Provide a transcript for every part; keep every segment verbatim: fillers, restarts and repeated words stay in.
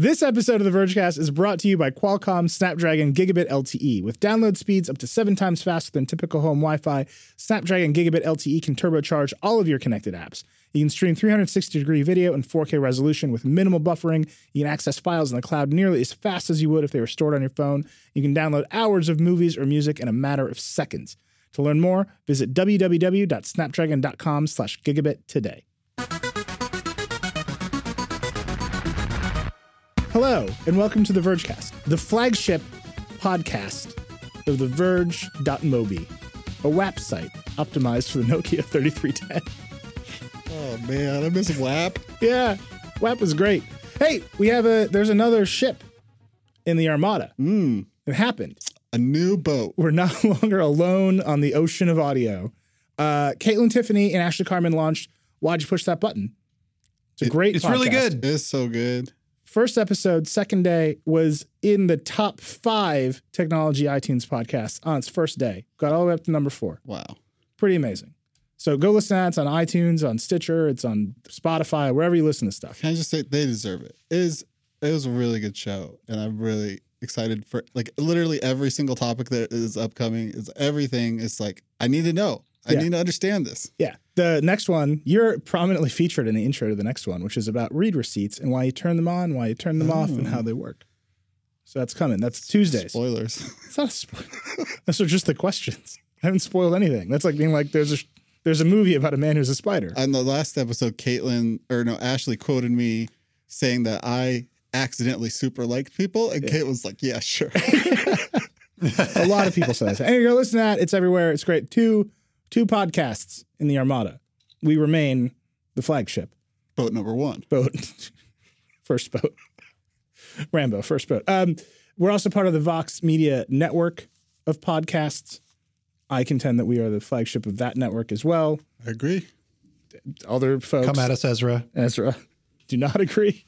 This episode of The Vergecast is brought to you by Qualcomm Snapdragon Gigabit L T E. With download speeds up to seven times faster than typical home Wi-Fi, Snapdragon Gigabit L T E can turbocharge all of your connected apps. You can stream three sixty degree video in four K resolution with minimal buffering. You can access files in the cloud nearly as fast as you would if they were stored on your phone. You can download hours of movies or music in a matter of seconds. To learn more, visit w w w dot snapdragon dot com slash gigabit today. Hello, and welcome to The Vergecast, the flagship podcast of the Verge dot mobi, a W A P site optimized for the Nokia thirty-three ten. Oh, man, I miss W A P. Yeah, W A P was great. Hey, we have a, there's another ship in the Armada. Mm. It happened. A new boat. We're no longer alone on the ocean of audio. Uh, Caitlin Tiffany and Ashley Carmen launched Why'd You Push That Button? It's a it, great it's podcast. Really good. It's so good. First episode, second day, was in the top five technology iTunes podcasts on its first day. Got all the way up to number four. Wow. Pretty amazing. So go listen to that. It's on iTunes, on Stitcher, it's on Spotify, wherever you listen to stuff. Can I just say they deserve it? It is, it was a really good show, and I'm really excited for, like, literally every single topic that is upcoming. Is everything is like, I need to know. I yeah. need to understand this. Yeah. The next one, you're prominently featured in the intro to the next one, which is about read receipts and why you turn them on, why you turn them oh. off, and how they work. So that's coming. That's Tuesdays. Spoilers. It's not a spoiler. Those are just the questions. I haven't spoiled anything. That's like being like, there's a there's a movie about a man who's a spider. On the last episode, Caitlin, or no, Ashley quoted me saying that I accidentally super liked people, and yeah. Caitlin was like, yeah, sure. A lot of people say that. Anyway, go listen to that. It's everywhere. It's great. Two Two podcasts in the Armada. We remain the flagship. Boat number one. Boat. First boat. Rambo, first boat. Um, we're also part of the Vox Media network of podcasts. I contend that we are the flagship of that network as well. I agree. Other folks. Come at us, Ezra. Ezra. Do not agree.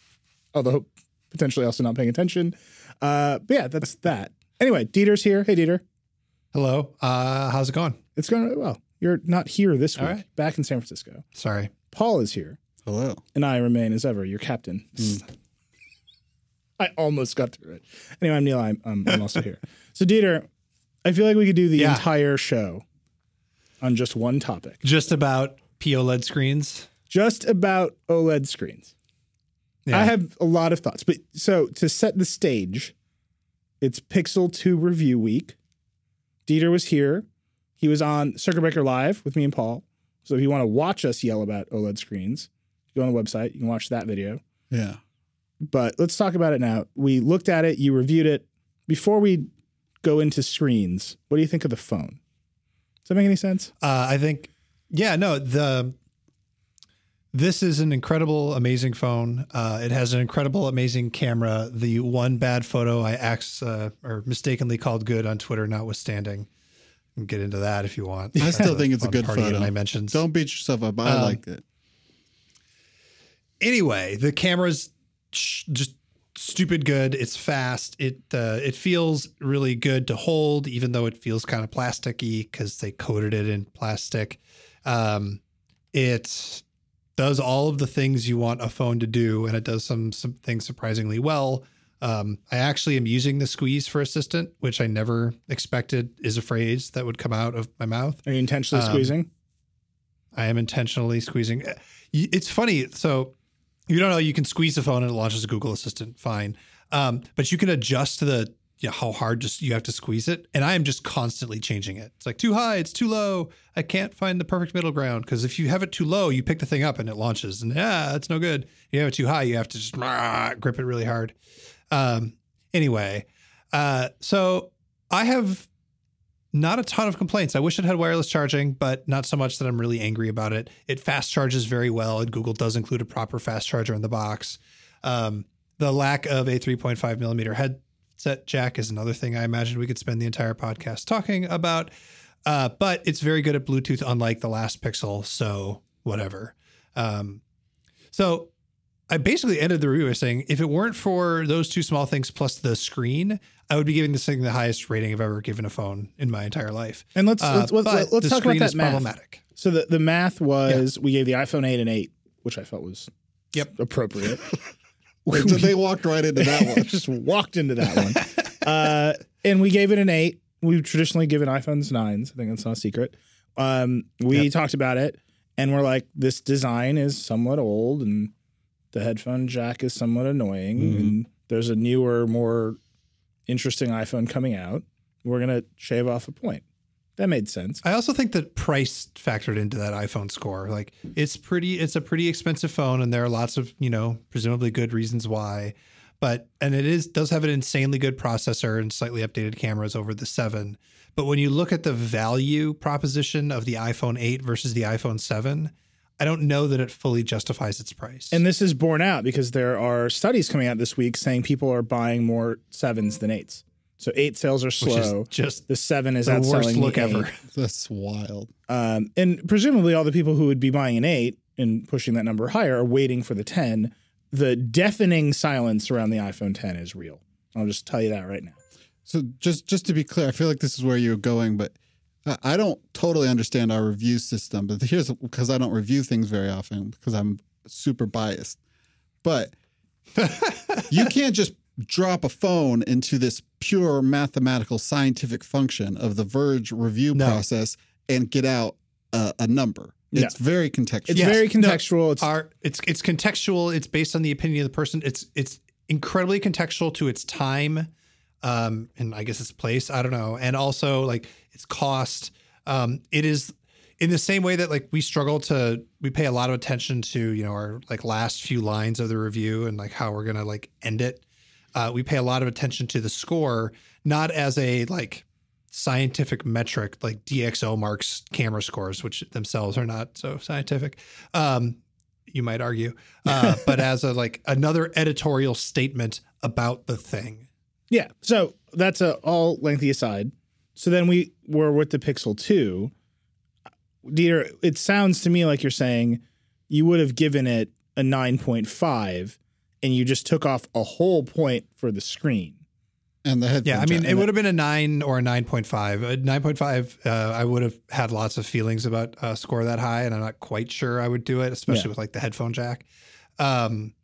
Although potentially also not paying attention. Uh, but yeah, that's that. Anyway, Dieter's here. Hey, Dieter. Hello. Uh, how's it going? It's going really well. You're not here this week. Right. Back in San Francisco. Sorry. Paul is here. Hello. And I remain, as ever, your captain. Mm. I almost got through it. Anyway, I'm Neil. I'm, I'm, I'm also here. So, Dieter, I feel like we could do the yeah. entire show on just one topic. Just about P O L E D screens? Just about OLED screens. Yeah. I have a lot of thoughts. But so, to set the stage, it's Pixel two review week. Dieter was here. He was on Circuit Breaker Live with me and Paul. So if you want to watch us yell about OLED screens, go on the website. You can watch that video. Yeah. But let's talk about it now. We looked at it. You reviewed it. Before we go into screens, what do you think of the phone? Does that make any sense? Uh, I think, yeah, no, the this is an incredible, amazing phone. Uh, it has an incredible, amazing camera. The one bad photo I ax, uh, or mistakenly called good on Twitter notwithstanding. And get into that if you want. I still think it's a good photo. Don't beat yourself up. I um, like it. Anyway, the camera's just stupid good. It's fast. It uh, it feels really good to hold, even though it feels kind of plasticky because they coated it in plastic. Um, it does all of the things you want a phone to do, and it does some some things surprisingly well. Um, I actually am using the squeeze for assistant, which I never expected is a phrase that would come out of my mouth. Are you intentionally um, squeezing? I am intentionally squeezing. It's funny. So you don't know, you can squeeze the phone and it launches a Google Assistant. Fine. Um, but you can adjust to the, you know, how hard just you have to squeeze it. And I am just constantly changing it. It's like too high. It's too low. I can't find the perfect middle ground. Cause if you have it too low, you pick the thing up and it launches and yeah, that's no good. You have it too high. You have to just rah, grip it really hard. Um, anyway, uh, so I have not a ton of complaints. I wish it had wireless charging, but not so much that I'm really angry about it. It fast charges very well, and Google does include a proper fast charger in the box. Um, the lack of a three point five millimeter headset jack is another thing I imagine we could spend the entire podcast talking about. Uh, but it's very good at Bluetooth, unlike the last Pixel. So whatever. Um, so I basically ended the review by saying, if it weren't for those two small things plus the screen, I would be giving this thing the highest rating I've ever given a phone in my entire life. And let's uh, let's, let's, let's talk about that math. Problematic. So the, the math was yeah. we gave the iPhone eight an eight, which I felt was yep. appropriate. We, so they walked right into that one. Just walked into that one. Uh, and we gave it an eight. We've traditionally given iPhones nines. I think that's not a secret. Um, we yep. talked about it, and we're like, this design is somewhat old, and the headphone jack is somewhat annoying, mm-hmm. and there's a newer, more interesting iPhone coming out. We're going to shave off a point. That made sense. I also think that price factored into that iPhone score. Like, it's pretty, it's a pretty expensive phone, and there are lots of, you know, presumably good reasons why. But, and it is, does have an insanely good processor and slightly updated cameras over the seven. But when you look at the value proposition of the iPhone eight versus the iPhone seven, I don't know that it fully justifies its price. And this is borne out because there are studies coming out this week saying people are buying more sevens than eights. So eight sales are slow. Which is just the seven is the worst look ever. That's wild. Um, and presumably all the people who would be buying an eight and pushing that number higher are waiting for the ten. The deafening silence around the iPhone ten is real. I'll just tell you that right now. So just just to be clear, I feel like this is where you're going, but I don't totally understand our review system. But here's because I don't review things very often because I'm super biased. But you can't just drop a phone into this pure mathematical scientific function of the Verge review no. process and get out uh, a number. It's no. very contextual. It's yes. very contextual. No. It's, Our, it's it's contextual. It's based on the opinion of the person. It's it's incredibly contextual to its time, um, and I guess its place. I don't know. And also like its cost. Um, it is in the same way that like we struggle to we pay a lot of attention to you know our like last few lines of the review and like how we're gonna like end it. Uh, we pay a lot of attention to the score, not as a like scientific metric, like D X O marks camera scores, which themselves are not so scientific, um, you might argue, uh, but as a like another editorial statement about the thing. Yeah. So that's a all lengthy aside. So then we were with the Pixel two. Dieter, it sounds to me like you're saying you would have given it a nine point five. And you just took off a whole point for the screen. And the headphone Yeah, I mean, it would have been a nine or a nine point five. A nine point five, uh, I would have had lots of feelings about a score that high, and I'm not quite sure I would do it, especially yeah. with, like, the headphone jack. Um,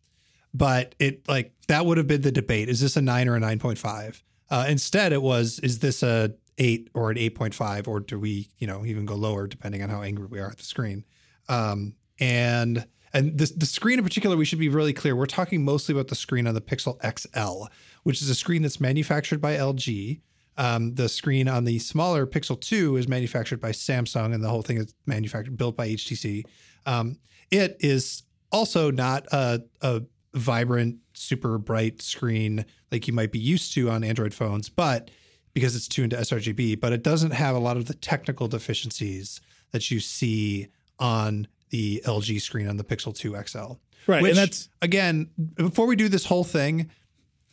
but it, like, that would have been the debate. Is this a nine or a nine point five? Uh, instead, it was, is this a eight or an eight point five, or do we, you know, even go lower, depending on how angry we are at the screen? Um, and... And this, the screen in particular, we should be really clear. We're talking mostly about the screen on the Pixel X L, which is a screen that's manufactured by L G. Um, the screen on the smaller Pixel two is manufactured by Samsung, and the whole thing is manufactured, built by H T C. Um, it is also not a, a vibrant, super bright screen like you might be used to on Android phones, but because it's tuned to sRGB, but it doesn't have a lot of the technical deficiencies that you see on the L G screen on the Pixel two X L. Right. Which, and that's, again, before we do this whole thing,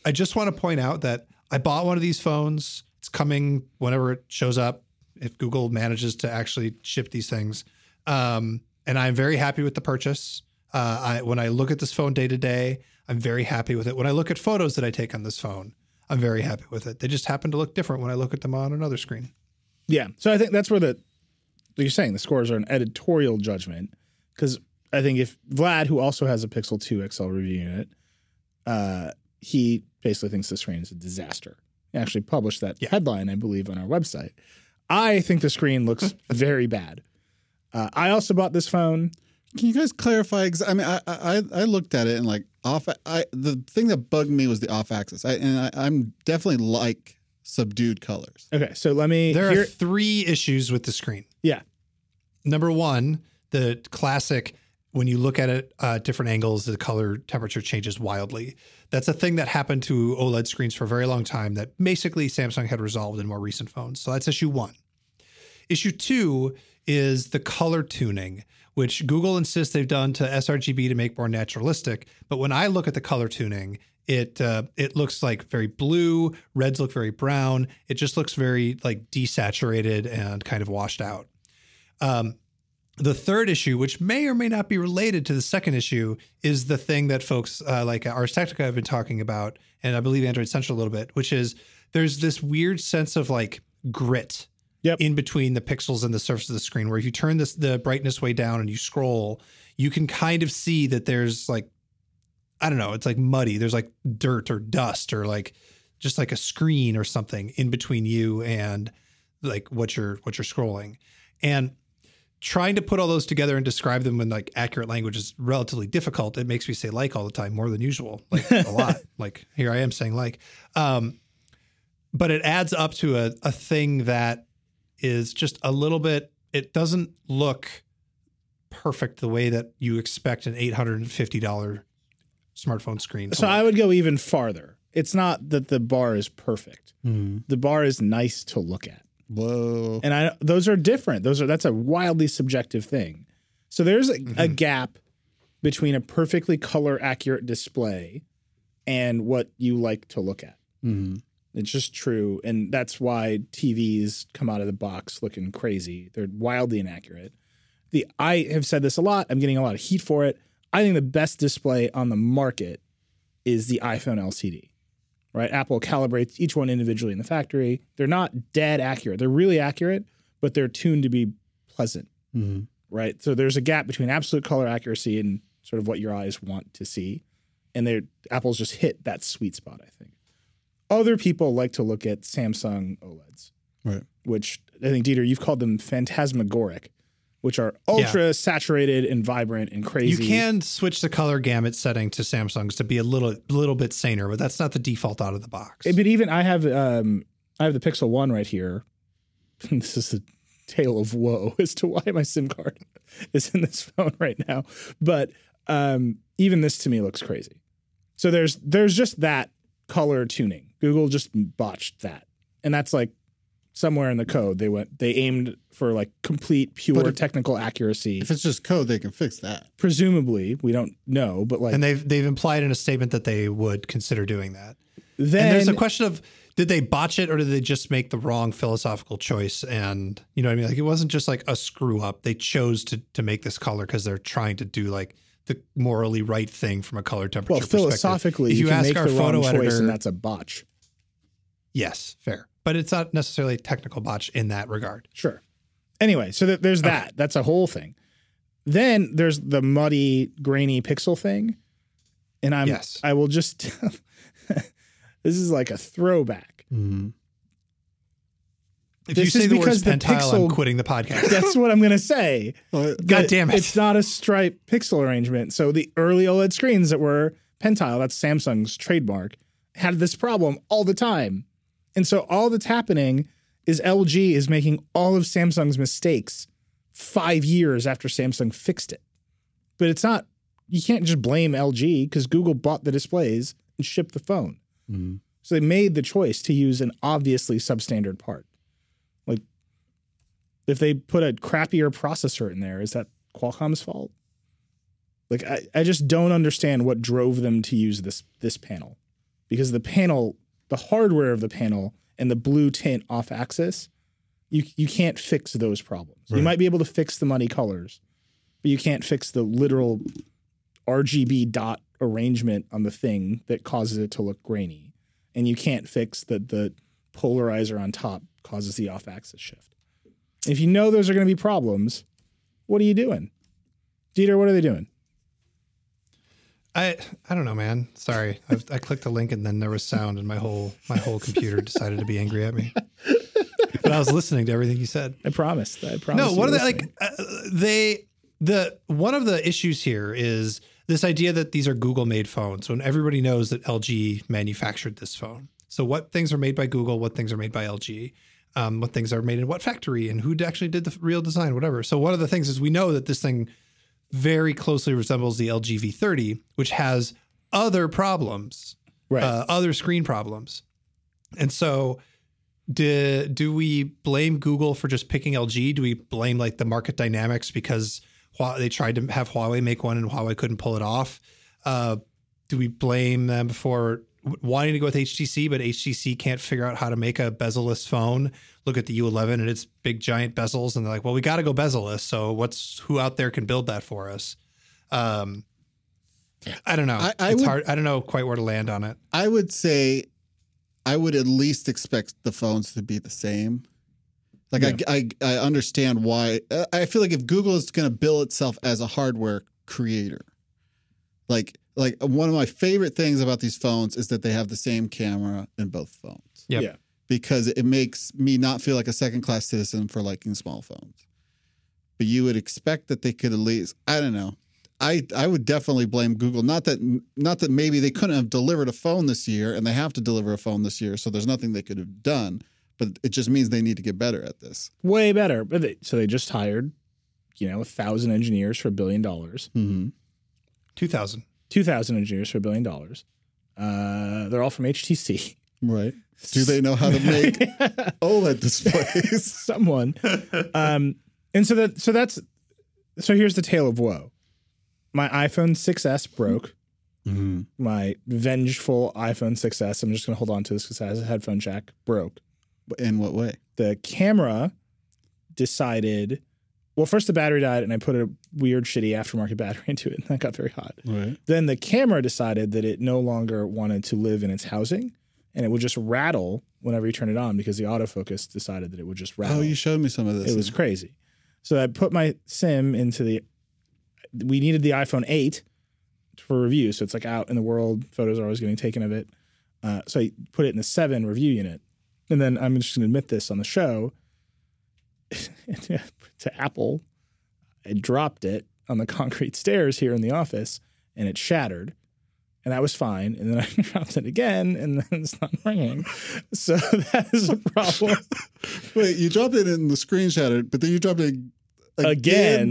I just want to point out that I bought one of these phones. It's coming whenever it shows up, if Google manages to actually ship these things. Um, and I'm very happy with the purchase. Uh, I, when I look at this phone day to day, I'm very happy with it. When I look at photos that I take on this phone, I'm very happy with it. They just happen to look different when I look at them on another screen. Yeah. So I think that's where the, like you're saying, the scores are an editorial judgment. Because I think if Vlad, who also has a Pixel two X L review unit, uh, he basically thinks the screen is a disaster. He actually published that yeah. headline, I believe, on our website. I think the screen looks very bad. Uh, I also bought this phone. Can you guys clarify? I mean, I I, I looked at it and like off. I, the thing that bugged me was the off axis. I, and I, I'm definitely like subdued colors. Okay, so let me. There here, are three issues with the screen. Yeah. Number one. The classic, when you look at it at uh, different angles, the color temperature changes wildly. That's a thing that happened to OLED screens for a very long time that basically Samsung had resolved in more recent phones. So that's issue one. Issue two is the color tuning, which Google insists they've done to sRGB to make more naturalistic. But when I look at the color tuning, it uh, it looks like very blue, reds look very brown. It just looks very like desaturated and kind of washed out. Um The third issue, which may or may not be related to the second issue, is the thing that folks uh, like Ars Technica have been talking about, and I believe Android Central a little bit, which is there's this weird sense of like grit yep. in between the pixels and the surface of the screen, where if you turn this the brightness way down and you scroll, you can kind of see that there's like I don't know, it's like muddy. There's like dirt or dust or like just like a screen or something in between you and like what you're what you're scrolling. And trying to put all those together and describe them in like accurate language is relatively difficult. It makes me say like all the time, more than usual, like a lot. Like here I am saying like, um, but it adds up to a, a thing that is just a little bit. It doesn't look perfect the way that you expect an eight hundred fifty dollars smartphone screen. So I would go even farther. It's not that the bar is perfect. Mm. The bar is nice to look at. Whoa. And I those are different. Those are that's a wildly subjective thing. So there's a, mm-hmm. a gap between a perfectly color accurate display and what you like to look at. Mm-hmm. It's just true. And that's why T Vs come out of the box looking crazy. They're wildly inaccurate. The I have said this a lot. I'm getting a lot of heat for it. I think the best display on the market is the iPhone L C D, right? Apple calibrates each one individually in the factory. They're not dead accurate. They're really accurate, but they're tuned to be pleasant, mm-hmm. right? So there's a gap between absolute color accuracy and sort of what your eyes want to see. And they're, Apple's just hit that sweet spot, I think. Other people like to look at Samsung OLEDs, right? Which I think, Dieter, you've called them phantasmagoric, which are ultra yeah. saturated and vibrant and crazy. You can switch the color gamut setting to Samsung's to be a little little bit saner, but that's not the default out of the box. But even I have um, I have the Pixel one right here. This is a tale of woe as to why my SIM card is in this phone right now. But um, even this to me looks crazy. So there's there's just that color tuning. Google just botched that. And that's like somewhere in the code. They went, they aimed for like complete, pure if, technical accuracy. If it's just code, they can fix that. Presumably. We don't know, but like. And they've, they've implied in a statement that they would consider doing that. Then and there's a question of, did they botch it or did they just make the wrong philosophical choice? And you know what I mean? Like it wasn't just like a screw up. They chose to, to make this color because they're trying to do like the morally right thing from a color temperature well, perspective. Well, philosophically, if you, you can ask make our the photo wrong editor, choice and that's a botch. Yes, fair. But it's not necessarily a technical botch in that regard. Sure. Anyway, so th- there's okay. that. That's a whole thing. Then there's the muddy, grainy pixel thing. And I'm, yes. I will just, this is like a throwback. Mm-hmm. If this you say the words Pentile, the pixel, I'm quitting the podcast. That's what I'm going to say. God that damn it. It's not a striped pixel arrangement. So the early OLED screens that were Pentile, that's Samsung's trademark, had this problem all the time. And so all that's happening is L G is making all of Samsung's mistakes five years after Samsung fixed it. But it's not, you can't just blame L G because Google bought the displays and shipped the phone. Mm-hmm. So they made the choice to use an obviously substandard part. Like, if they put a crappier processor in there, is that Qualcomm's fault? Like, I, I just don't understand what drove them to use this this panel. Because the panel, the hardware of the panel and the blue tint off axis, you you can't fix those problems. Right. You might be able to fix the muddy colors, but you can't fix the literal R G B dot arrangement on the thing that causes it to look grainy. And you can't fix the the polarizer on top causes the off axis shift. If you know those are going to be problems, what are you doing? Dieter, what are they doing? I I don't know, man. Sorry. I, I clicked a link and then there was sound and my whole my whole computer decided to be angry at me. But I was listening to everything you said. I promised. I promised. No, what are they like uh, they the one of the issues here is this idea that these are Google made phones when everybody knows that L G manufactured this phone. So what things are made by Google, what things are made by L G, um, what things are made in what factory and who actually did the real design, whatever. So one of the things is we know that this thing very closely resembles the L G V thirty, which has other problems, right. uh, other screen problems. And so do, do we blame Google for just picking L G? Do we blame like the market dynamics because they tried to have Huawei make one and Huawei couldn't pull it off? Uh, do we blame them for wanting to go with H T C, but H T C can't figure out how to make a bezel-less phone? Look at the U eleven and its big giant bezels, and they're like, "Well, we got to go bezel-less. So, what's who out there can build that for us?" Um, I don't know. I, I it's would, hard. I don't know quite where to land on it. I would say, I would at least expect the phones to be the same. Like, yeah. I, I, I understand why. I feel like if Google is going to bill itself as a hardware creator, like like one of my favorite things about these phones is that they have the same camera in both phones. Yep. Yeah. Because it makes me not feel like a second-class citizen for liking small phones. But you would expect that they could at least, I don't know. I, I would definitely blame Google. Not that not that maybe they couldn't have delivered a phone this year, and they have to deliver a phone this year, so there's nothing they could have done. But it just means they need to get better at this. Way better. But they, so they just hired, you know, a thousand engineers for a billion dollars. Mm-hmm. Two thousand. Two thousand engineers for a billion dollars. Uh, they're all from H T C. Right. Do they know how to make OLED displays? Someone. Um, and so that so that's so here's the tale of woe. My iPhone six S broke. Mm-hmm. My vengeful iPhone six S. I'm just going to hold on to this because it has a headphone jack. Broke. In what way? The camera decided. Well, first the battery died, and I put a weird, shitty aftermarket battery into it, and that got very hot. Right. Then the camera decided that it no longer wanted to live in its housing, and it would just rattle whenever you turn it on because the autofocus decided that it would just rattle. Oh, you showed me some of this. It was crazy. So I put my SIM into the – we needed the iPhone eight for review, so it's like out in the world. Photos are always getting taken of it. Uh, so I put it in the seven review unit. And then I'm just going to admit this on the show – to Apple, I dropped it on the concrete stairs here in the office, and it shattered, and that was fine. And then I dropped it again, and then it's not ringing. So that is a problem. Wait, you dropped it and the screen shattered, but then you dropped it again,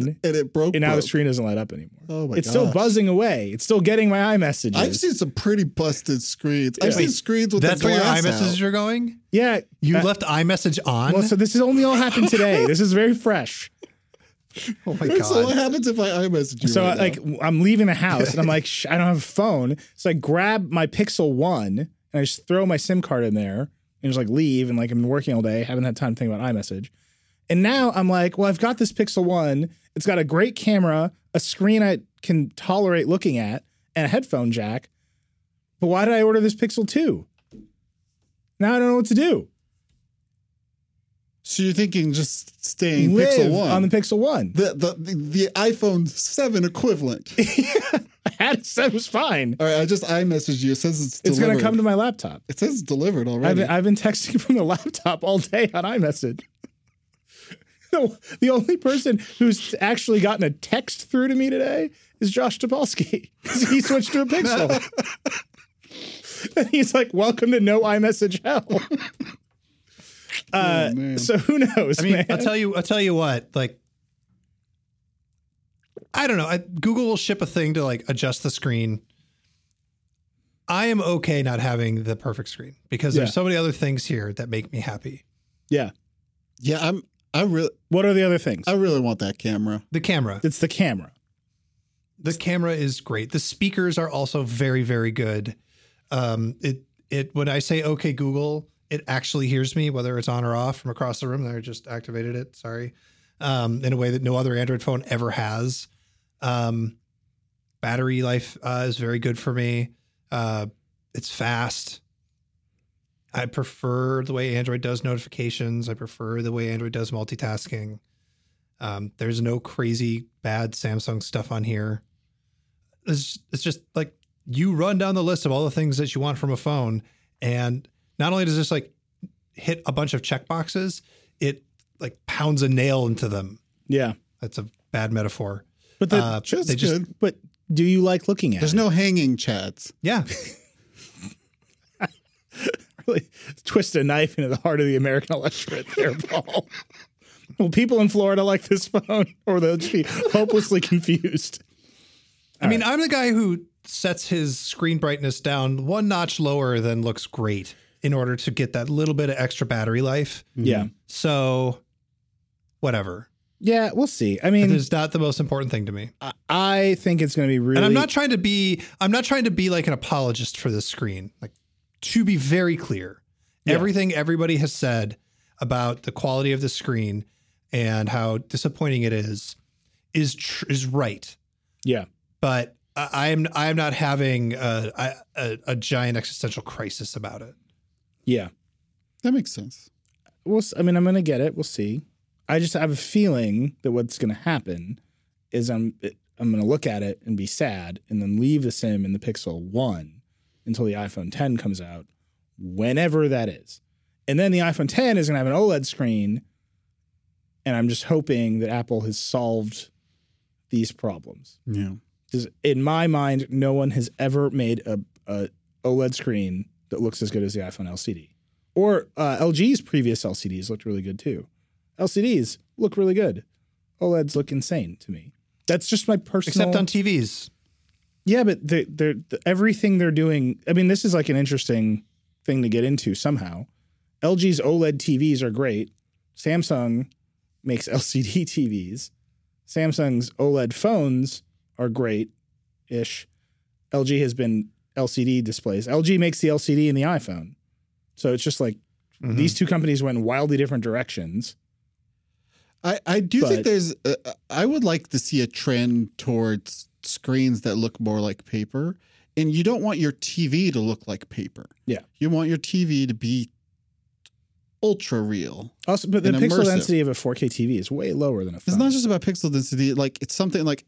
again and it broke. And now broke. The screen doesn't light up anymore. Oh my! It's gosh. Still buzzing away. It's still getting my iMessages. I've seen some pretty busted screens. I've yeah. seen screens with that's the glass where your iMessages out. Are going. Yeah, you uh, left iMessage on. Well, so this is only all happened today. This is very fresh. Oh my god! So what happens if I iMessage you? So right I, like now? I'm leaving the house and I'm like Shh, I don't have a phone, so I grab my Pixel one and I just throw my SIM card in there and just like leave and like I've been working all day, haven't had time to think about iMessage. And now I'm like, well, I've got this Pixel one. It's got a great camera, a screen I can tolerate looking at, and a headphone jack. But why did I order this Pixel two? Now I don't know what to do. So you're thinking just staying Live Pixel one? On the Pixel one. The the, the, the iPhone seven equivalent. Yeah, I had it, said it was fine. All right, I just iMessaged you. It says it's delivered. It's going to come to my laptop. It says it's delivered already. I've been, I've been texting from the laptop all day on iMessage. No, the only person who's actually gotten a text through to me today is Josh Topolsky. He switched to a Pixel. And he's like, welcome to no iMessage hell. Uh, oh, so who knows, I mean, man? I'll tell you, I'll tell you what, like, I don't know. I, Google will ship a thing to like adjust the screen. I am okay not having the perfect screen because yeah. there's so many other things here that make me happy. Yeah. Yeah, I'm... I really. What are the other things? I really want that camera. The camera. It's the camera. The camera is great. The speakers are also very, very good. Um, it it when I say "Okay, Google," it actually hears me, whether it's on or off from across the room. I just activated it. Sorry, um, in a way that no other Android phone ever has. Um, battery life uh, is very good for me. Uh, it's fast. I prefer the way Android does notifications. I prefer the way Android does multitasking. Um, there's no crazy bad Samsung stuff on here. It's, it's just like you run down the list of all the things that you want from a phone. And not only does this like hit a bunch of checkboxes, it like pounds a nail into them. Yeah. That's a bad metaphor. But the, uh, just they just, good. But do you like looking at there's it? There's no hanging chats. Yeah. Really twist a knife into the heart of the American electorate there, Paul. Well, people in Florida like this phone, or they'll just be hopelessly confused. All I mean, right. I'm the guy who sets his screen brightness down one notch lower than looks great in order to get that little bit of extra battery life. Yeah. So, whatever. Yeah, we'll see. I mean, it's not the most important thing to me. I, I think it's going to be really. And I'm not trying to be. I'm not trying to be like an apologist for this screen, like. To be very clear, yeah. everything everybody has said about the quality of the screen and how disappointing it is, is tr- is right. Yeah. But I am I am not having a, a, a giant existential crisis about it. Yeah. That makes sense. We'll, I mean, I'm going to get it. We'll see. I just have a feeling that what's going to happen is I'm I'm going to look at it and be sad and then leave the SIM in the Pixel one until the iPhone ten comes out, whenever that is. And then the iPhone ten is going to have an OLED screen, and I'm just hoping that Apple has solved these problems. Yeah. Because in my mind, no one has ever made a, a OLED screen that looks as good as the iPhone L C D. Or uh, L G's previous L C Ds looked really good, too. L C Ds look really good. OLEDs look insane to me. That's just my personal... Except on T Vs. Yeah, but they're, they're, the, everything they're doing... I mean, this is like an interesting thing to get into somehow. L G's OLED T Vs are great. Samsung makes L C D T Vs. Samsung's OLED phones are great-ish. L G has been L C D displays. L G makes the L C D in the iPhone. So it's just like mm-hmm. these two companies went in wildly different directions. I, I do but, think there's uh, I would like to see a trend towards screens that look more like paper. And you don't want your T V to look like paper. Yeah. You want your T V to be ultra real. Also, but the pixel immersive. Density of a four K T V is way lower than a phone. It's not just about pixel density. Like it's something like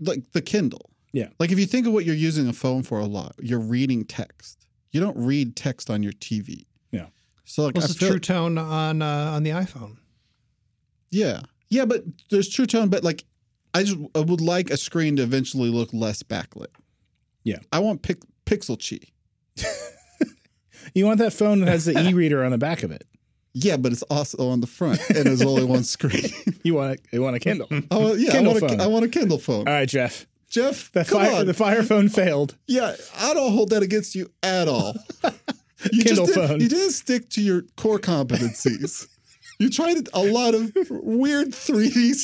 like the Kindle. Yeah. Like if you think of what you're using a phone for a lot, you're reading text. You don't read text on your T V. Yeah. So like, what's the True Tone on uh, on the iPhone? Yeah, yeah, but there's True Tone, but like, I just I would like a screen to eventually look less backlit. Yeah. I want pic- Pixel Chi. You want that phone that has the e-reader on the back of it. Yeah, but it's also on the front, and there's only one screen. You want a, you want a Kindle? Oh yeah, Kindle I want phone. A, I want a Kindle phone. All right, Jeff. Jeff, the, come fire, on. The Fire Phone failed. Yeah, I don't hold that against you at all. You Kindle just did, phone. You didn't stick to your core competencies. You tried a lot of weird three D.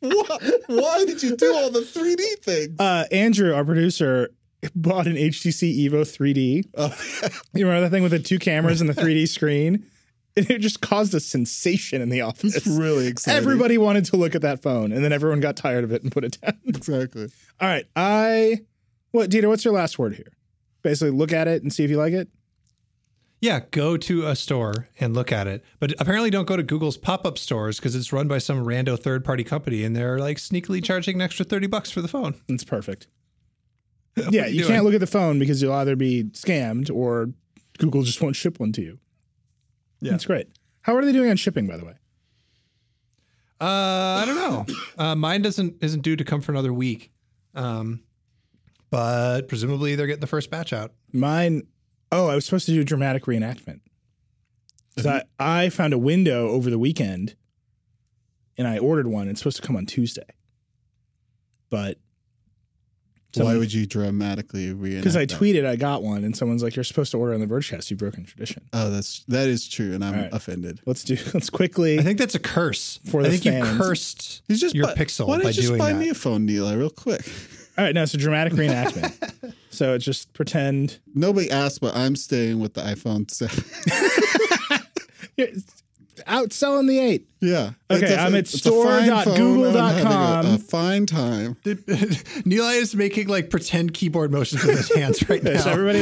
Why, why did you do all the three D things? Uh, Andrew, our producer, bought an H T C Evo three D. Oh. You remember that thing with the two cameras and the three D screen? And it just caused a sensation in the office. It's really exciting. Everybody wanted to look at that phone, and then everyone got tired of it and put it down. Exactly. All right. I what Dieter, what's your last word here? Basically, look at it and see if you like it? Yeah, go to a store and look at it. But apparently don't go to Google's pop-up stores because it's run by some rando third-party company, and they're like sneakily charging an extra thirty bucks for the phone. That's perfect. Yeah, you, you can't look at the phone because you'll either be scammed or Google just won't ship one to you. Yeah. That's great. How are they doing on shipping, by the way? Uh, I don't know. uh, mine doesn't isn't due to come for another week, um, but presumably they're getting the first batch out. Mine. Oh, I was supposed to do a dramatic reenactment. Mm-hmm. I, I found a window over the weekend, and I ordered one. It's supposed to come on Tuesday, but someone, why would you dramatically reenact? Because I that? tweeted I got one, and someone's like, "You're supposed to order on the Vergecast. You've broken tradition." Oh, that's that is true, and I'm right. offended. Let's do. Let's quickly. I think that's a curse for I the think fans. You cursed He's just your bu- Pixel by doing that. Why don't you just buy that? me a phone, Neil, real quick? All right, no, it's a dramatic reenactment. So it's just pretend. Nobody asked, but I'm staying with the iPhone seven. Outselling the eight. Yeah. Okay, a, I'm at store dot google dot com. A, a fine time. Neil is making like pretend keyboard motions with his hands right now. So everybody.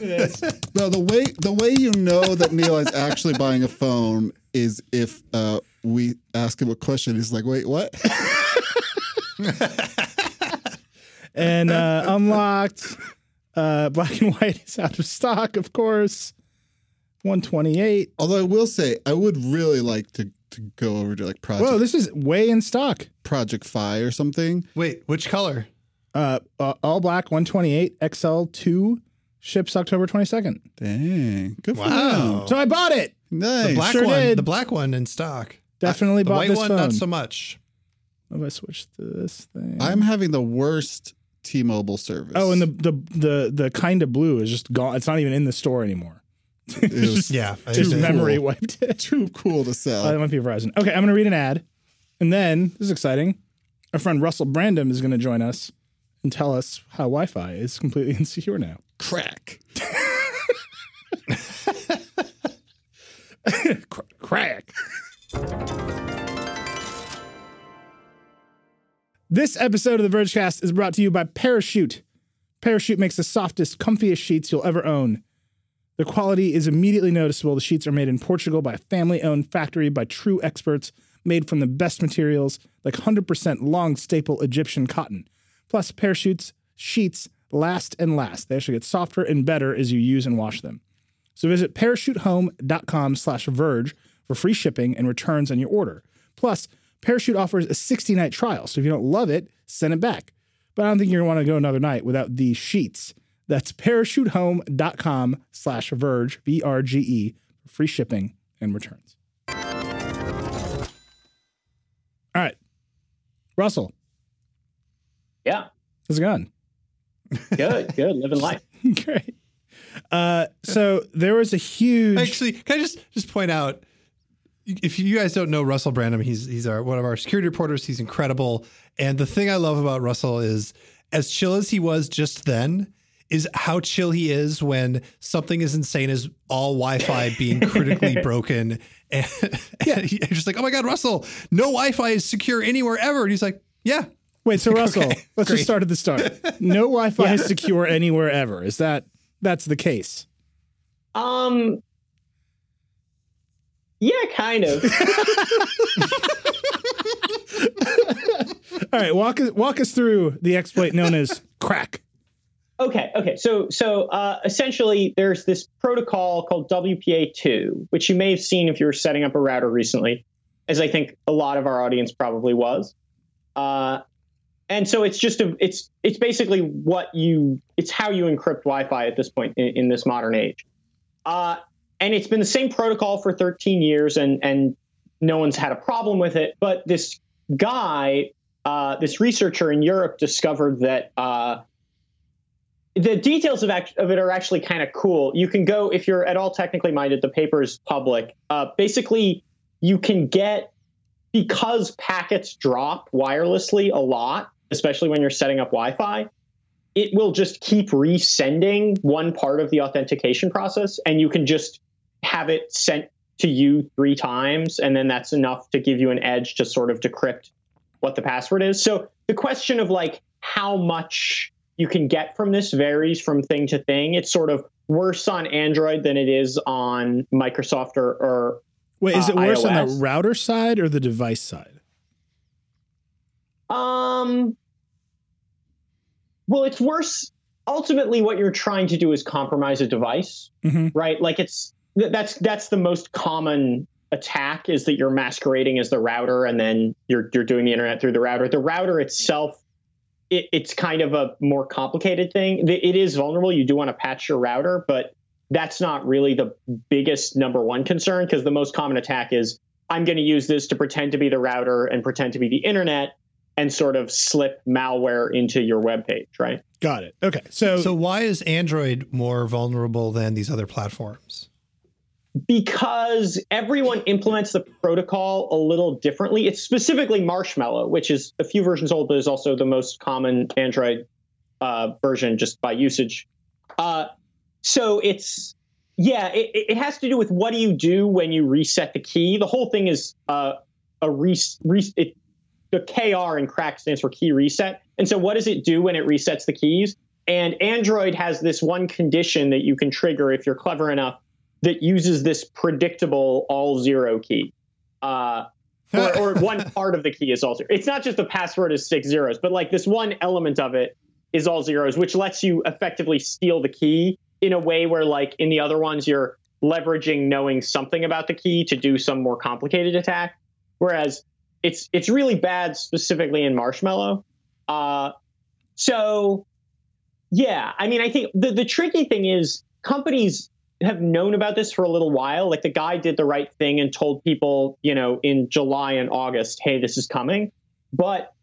Yes. No, the way the way you know that Neil is actually buying a phone is if uh, we ask him a question. He's like, wait, what? And uh, Unlocked. Uh, black and White is out of stock, of course. one twenty-eight. Although I will say, I would really like to, to go over to like Project. Whoa, this is way in stock. Project Fi or something. Wait, which color? Uh, uh all black, one twenty-eight X L two ships October twenty-second. Dang, good for wow. you. So I bought it. Nice, the black sure one. Did. The black one in stock. Definitely I, bought white this one, phone. Not so much. What if I switch to this thing? I'm having the worst T-Mobile service. Oh, and the the the the kind of blue is just gone. It's not even in the store anymore. It was just, yeah, just memory cool. wiped. It. Too cool to sell. Oh, that might be Verizon. Okay, I'm going to read an ad, and then this is exciting. Our friend Russell Brandom is going to join us and tell us how Wi-Fi is completely insecure now. Crack. Crack. This episode of the Vergecast is brought to you by Parachute. Parachute makes the softest, comfiest sheets you'll ever own. The quality is immediately noticeable. The sheets are made in Portugal by a family-owned factory by true experts, made from the best materials, like one hundred percent long staple Egyptian cotton. Plus, Parachute's sheets last and last. They actually get softer and better as you use and wash them. So visit parachutehome.com slash verge for free shipping and returns on your order. Plus, Parachute offers a sixty night trial, so if you don't love it, send it back. But I don't think you're going to want to go another night without these sheets. That's parachutehome.com slash verge, V R G E, for free shipping and returns. All right. Russell. Yeah. How's it going? Good, good. Living life. Great. Uh, so there was a huge... Actually, can I just, just point out, if you guys don't know Russell Brandom, he's he's our one of our security reporters. He's incredible. And the thing I love about Russell is, as chill as he was just then, is how chill he is when something as insane as all Wi-Fi being critically broken. And, yeah. and he's just like, oh my God, Russell, no Wi-Fi is secure anywhere ever. And he's like, yeah. Wait, so Russell, okay, let's great. just start at the start. No Wi-Fi yeah. is secure anywhere ever. Is that, that's the case? Um, yeah, kind of. All right, walk walk us through the exploit known as Crack. Okay, okay. So so uh, essentially, there's this protocol called W P A two, which you may have seen if you were setting up a router recently, as I think a lot of our audience probably was. Uh, and so it's just a, it's it's basically what you it's how you encrypt Wi-Fi at this point in, in this modern age. Uh, and it's been the same protocol for thirteen years, and and no one's had a problem with it. But this guy, uh, this researcher in Europe, discovered that. Uh, The details of, act- of it are actually kind of cool. You can go, if you're at all technically minded, the paper is public. Uh, basically, you can get, because packets drop wirelessly a lot, especially when you're setting up Wi-Fi, it will just keep resending one part of the authentication process, and you can just have it sent to you three times, and then that's enough to give you an edge to sort of decrypt what the password is. So the question of, like, how much you can get from this varies from thing to thing. It's sort of worse on Android than it is on Microsoft or, or Wait, is it uh, worse iOS. On the router side or the device side? Um, well, it's worse. Ultimately, what you're trying to do is compromise a device, mm-hmm. right? Like it's that's that's the most common attack, is that you're masquerading as the router, and then you're you're doing the internet through the router. The router itself, It, it's kind of a more complicated thing. It is vulnerable. You do want to patch your router, but that's not really the biggest number one concern, because the most common attack is, I'm going to use this to pretend to be the router and pretend to be the internet and sort of slip malware into your web page, right? Got it. Okay. So, so why is Android more vulnerable than these other platforms? Because everyone implements the protocol a little differently. It's specifically Marshmallow, which is a few versions old, but is also the most common Android uh, version just by usage. Uh, so it's, yeah, it, it has to do with, what do you do when you reset the key? The whole thing is uh, a re, re it, the K R in Crack stands for key reset. And so what does it do when it resets the keys? And Android has this one condition that you can trigger if you're clever enough, that uses this predictable all zero key, uh, or, or one part of the key is all zero. It's not just the password is six zeros, but like this one element of it is all zeros, which lets you effectively steal the key in a way where, like, in the other ones, you're leveraging knowing something about the key to do some more complicated attack. Whereas it's, it's really bad specifically in Marshmallow. Uh, so yeah, I mean, I think the, the tricky thing is companies have known about this for a little while. Like, the guy did the right thing and told people, you know, in July and August, hey, this is coming. But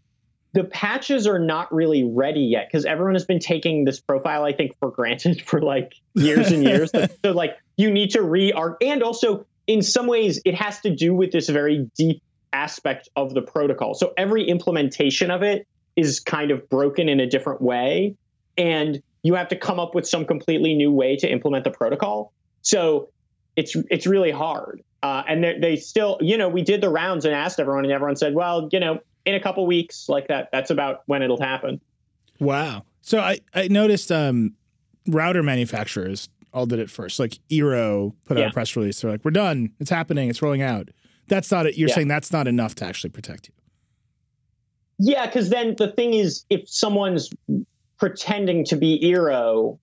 the patches are not really ready yet, because everyone has been taking this profile, I think, for granted for like years and years. So, so like you need to re-arch. And also, in some ways, it has to do with this very deep aspect of the protocol. So every implementation of it is kind of broken in a different way. And you have to come up with some completely new way to implement the protocol. So it's it's really hard. Uh, and they still, you know, we did the rounds and asked everyone, and everyone said, well, you know, in a couple weeks, like that, that's about when it'll happen. Wow. So I, I noticed um, router manufacturers all did it first. Like Eero put out yeah. a press release. They're like, we're done. It's happening. It's rolling out. That's not it. You're yeah. saying that's not enough to actually protect you. Yeah, because then the thing is, if someone's pretending to be Eero,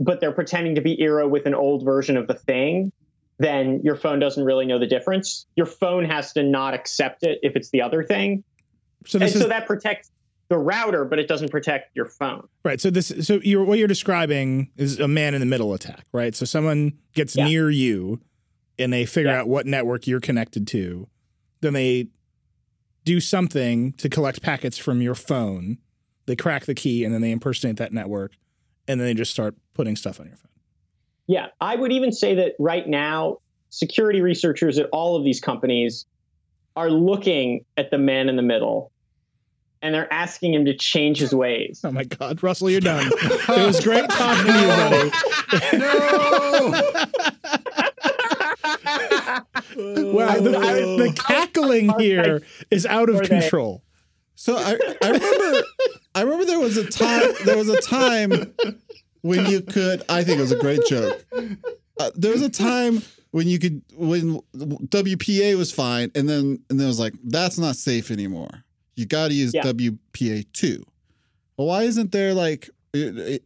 but they're pretending to be Eero with an old version of the thing, then your phone doesn't really know the difference. Your phone has to not accept it if it's the other thing. So this and is, so that protects the router, but it doesn't protect your phone. Right. So this, so you're, what you're describing is a man in the middle attack, right? So someone gets yeah. near you and they figure yeah. out what network you're connected to. Then they do something to collect packets from your phone. They crack the key and then they impersonate that network. And then they just start putting stuff on your phone. Yeah. I would even say that right now, security researchers at all of these companies are looking at the man in the middle. And they're asking him to change his ways. Oh, my God. Russell, you're done. It was great talking to you, buddy. No. Wow. The, the, the cackling here is out of control. So I, I remember I remember there was a time there was a time when you could I think it was a great joke. Uh, there was a time when you could when W P A was fine. And then and then it was like, that's not safe anymore. You got to use yeah. W P A two. Well, why isn't there like,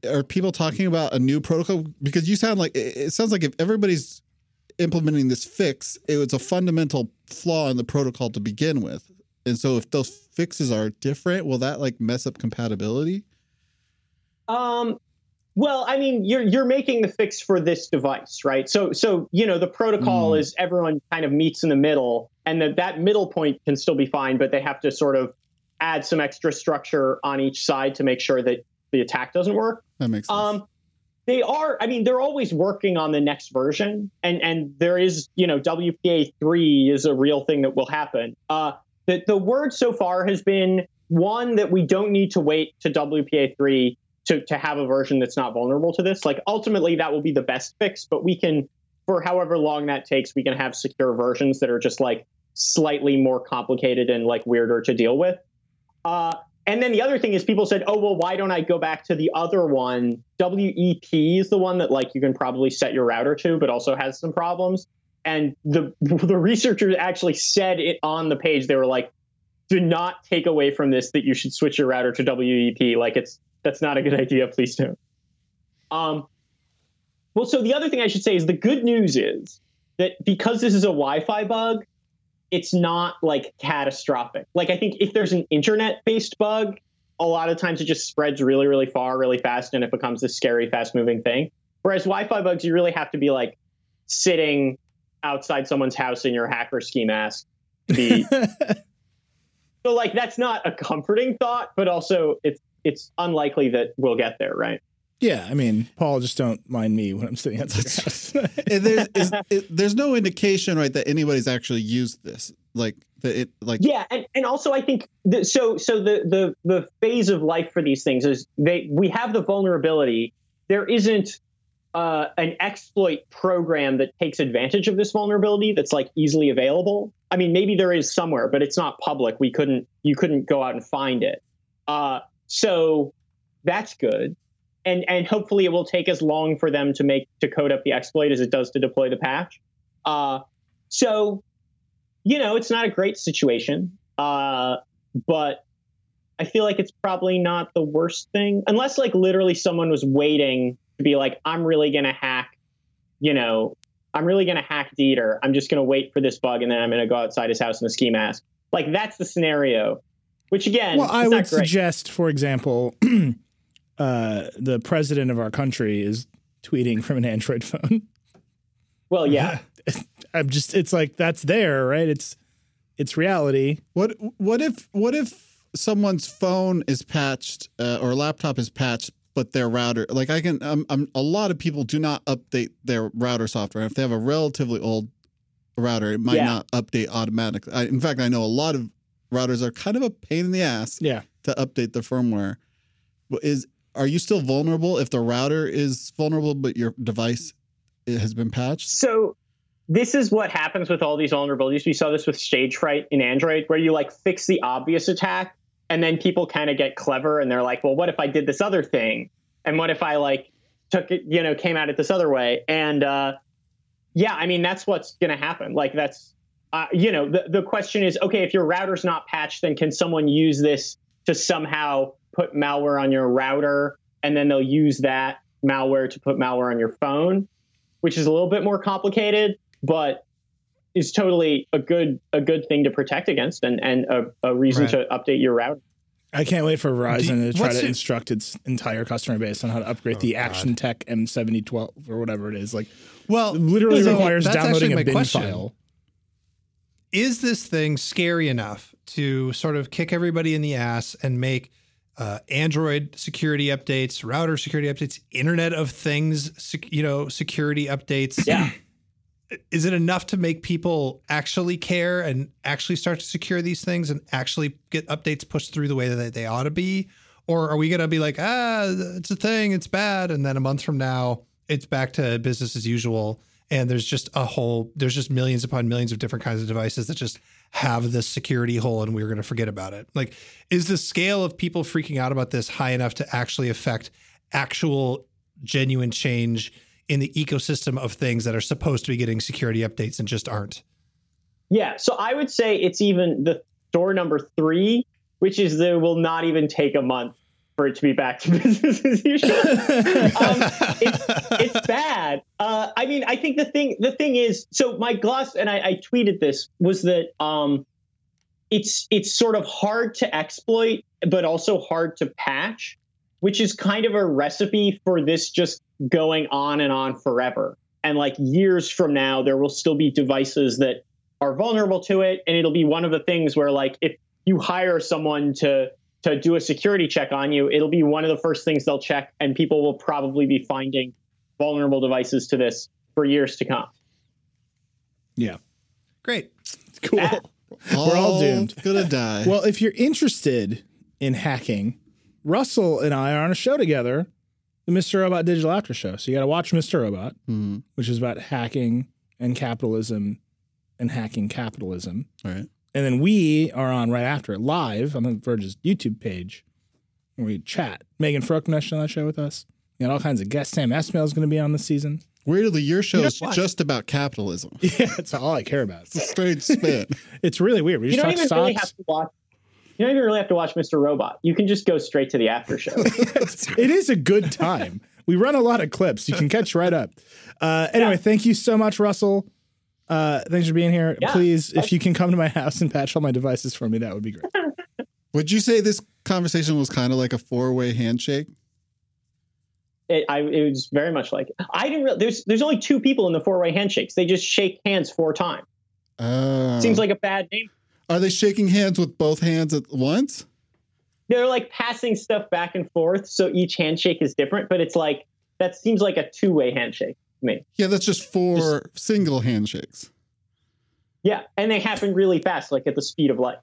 are people talking about a new protocol? Because you sound like, it sounds like if everybody's implementing this fix, it was a fundamental flaw in the protocol to begin with. And so if those fixes are different, will that like mess up compatibility? Um, well, I mean, you're, you're making the fix for this device, right? So, so, you know, the protocol mm. is everyone kind of meets in the middle. And that that middle point can still be fine, but they have to sort of add some extra structure on each side to make sure that the attack doesn't work. That makes sense. Um, they are, I mean, they're always working on the next version. And and there is, you know, W P A three is a real thing that will happen. Uh, the, the word so far has been, one, that we don't need to wait to W P A three to, to have a version that's not vulnerable to this. Like, ultimately, that will be the best fix, but we can, for however long that takes, we can have secure versions that are just like slightly more complicated and like weirder to deal with. Uh, and then the other thing is people said, oh, well, why don't I go back to the other one? W E P is the one that like you can probably set your router to, but also has some problems. And the the researchers actually said it on the page. They were like, do not take away from this that you should switch your router to W E P. Like it's that's not a good idea. Please don't. Um, well, so the other thing I should say is the good news is that because this is a Wi-Fi bug, it's not like catastrophic. Like I think if there's an internet based bug, a lot of times it just spreads really, really far, really fast. And it becomes this scary, fast moving thing. Whereas Wi-Fi bugs, you really have to be like sitting outside someone's house in your hacker ski mask. To be... so like, that's not a comforting thought, but also it's, it's unlikely that we'll get there. Right. Yeah, I mean, Paul, just don't mind me when I'm sitting outside your house. there's, is, is, there's no indication, right, that anybody's actually used this. Like, that it, like. Yeah, and, and also I think the, so. So the, the the phase of life for these things is they we have the vulnerability. There isn't uh, an exploit program that takes advantage of this vulnerability that's like easily available. I mean, maybe there is somewhere, but it's not public. We couldn't you couldn't go out and find it. Uh, so that's good. And and hopefully it will take as long for them to make to code up the exploit as it does to deploy the patch. Uh, so, you know, it's not a great situation, uh, but I feel like it's probably not the worst thing, unless like literally someone was waiting to be like, I'm really going to hack, you know, I'm really going to hack Dieter. I'm just going to wait for this bug and then I'm going to go outside his house in a ski mask. Like that's the scenario, which again, well, I would suggest, for example, Uh, the president of our country is tweeting from an Android phone. Well, yeah, I'm just it's like that's there, right? It's it's reality. What what if what if someone's phone is patched uh, or laptop is patched, but their router like I can um, um, a lot of people do not update their router software. If they have a relatively old router, it might yeah. not update automatically. I, in fact, I know a lot of routers are kind of a pain in the ass yeah. to update the firmware. Is Are you still vulnerable if the router is vulnerable, but your device has been patched? So this is what happens with all these vulnerabilities. We saw this with stage fright in Android, where you like fix the obvious attack and then people kind of get clever and they're like, well, what if I did this other thing? And what if I like took it, you know, came at it this other way? And uh, yeah, I mean, that's what's going to happen. Like that's uh, you know, the, the question is, okay, if your router's not patched, then can someone use this to somehow put malware on your router, and then they'll use that malware to put malware on your phone, which is a little bit more complicated, but is totally a good a good thing to protect against, and, and a, a reason right. to update your router. I can't wait for Verizon you, to try to it? instruct its entire customer base on how to upgrade oh, the God. ActionTech M seventy twelve or whatever it is. Like, well, it literally requires downloading a bin question. file. Is this thing scary enough to sort of kick everybody in the ass and make uh, Android security updates, router security updates, Internet of Things, sec- you know, security updates? Yeah. Is it enough to make people actually care and actually start to secure these things and actually get updates pushed through the way that they ought to be? Or are we going to be like, ah, it's a thing, it's bad, and then a month from now, it's back to business as usual, and there's just a whole, there's just millions upon millions of different kinds of devices that just have this security hole, and we're going to forget about it? Like, is the scale of people freaking out about this high enough to actually affect actual genuine change in the ecosystem of things that are supposed to be getting security updates and just aren't? Yeah. So I would say it's even the door number three, which is that it will not even take a month for it to be back to business as usual. um, it's, it's bad. Uh, I mean, I think the thing, the thing is, so my gloss, and I, I tweeted this, was that um, it's, it's sort of hard to exploit, but also hard to patch, which is kind of a recipe for this just going on and on forever. And like years from now, there will still be devices that are vulnerable to it. And it'll be one of the things where, like, if you hire someone to to do a security check on you, it'll be one of the first things they'll check. And people will probably be finding vulnerable devices to this for years to come. Yeah. Great. Cool. That, all We're all doomed. Gonna die. Well, if you're interested in hacking, Russell and I are on a show together, the Mister Robot Digital After Show. So you got to watch Mister Robot, mm-hmm. which is about hacking and capitalism and hacking capitalism. All right. And then we are on right after it live on the Verge's YouTube page, where we chat. Megan Frucknesh on that show with us. You got all kinds of guests. Sam Esmail is going to be on this season. Weirdly, your show is you just about capitalism. Yeah, that's all I care about. It's a strange spin. It's really weird. We just you don't talk even stocks. Really have to watch. You don't even really have to watch Mister Robot. You can just go straight to the after show. It is a good time. We run a lot of clips. You can catch right up. Uh, anyway, yeah. Thank you so much, Russell. Uh, thanks for being here. Yeah. Please, if you can come to my house and patch all my devices for me, that would be great. Would you say this conversation was kind of like a four-way handshake? It, I, it was very much like it. I didn't really, there's, there's only two people in the four-way handshakes. They just shake hands four times. Uh, Seems like a bad name. Are they shaking hands with both hands at once? They're like passing stuff back and forth, so each handshake is different, but it's like, that seems like a two-way handshake to me. Yeah, that's just four just, single handshakes. Yeah, and they happen really fast, like at the speed of light.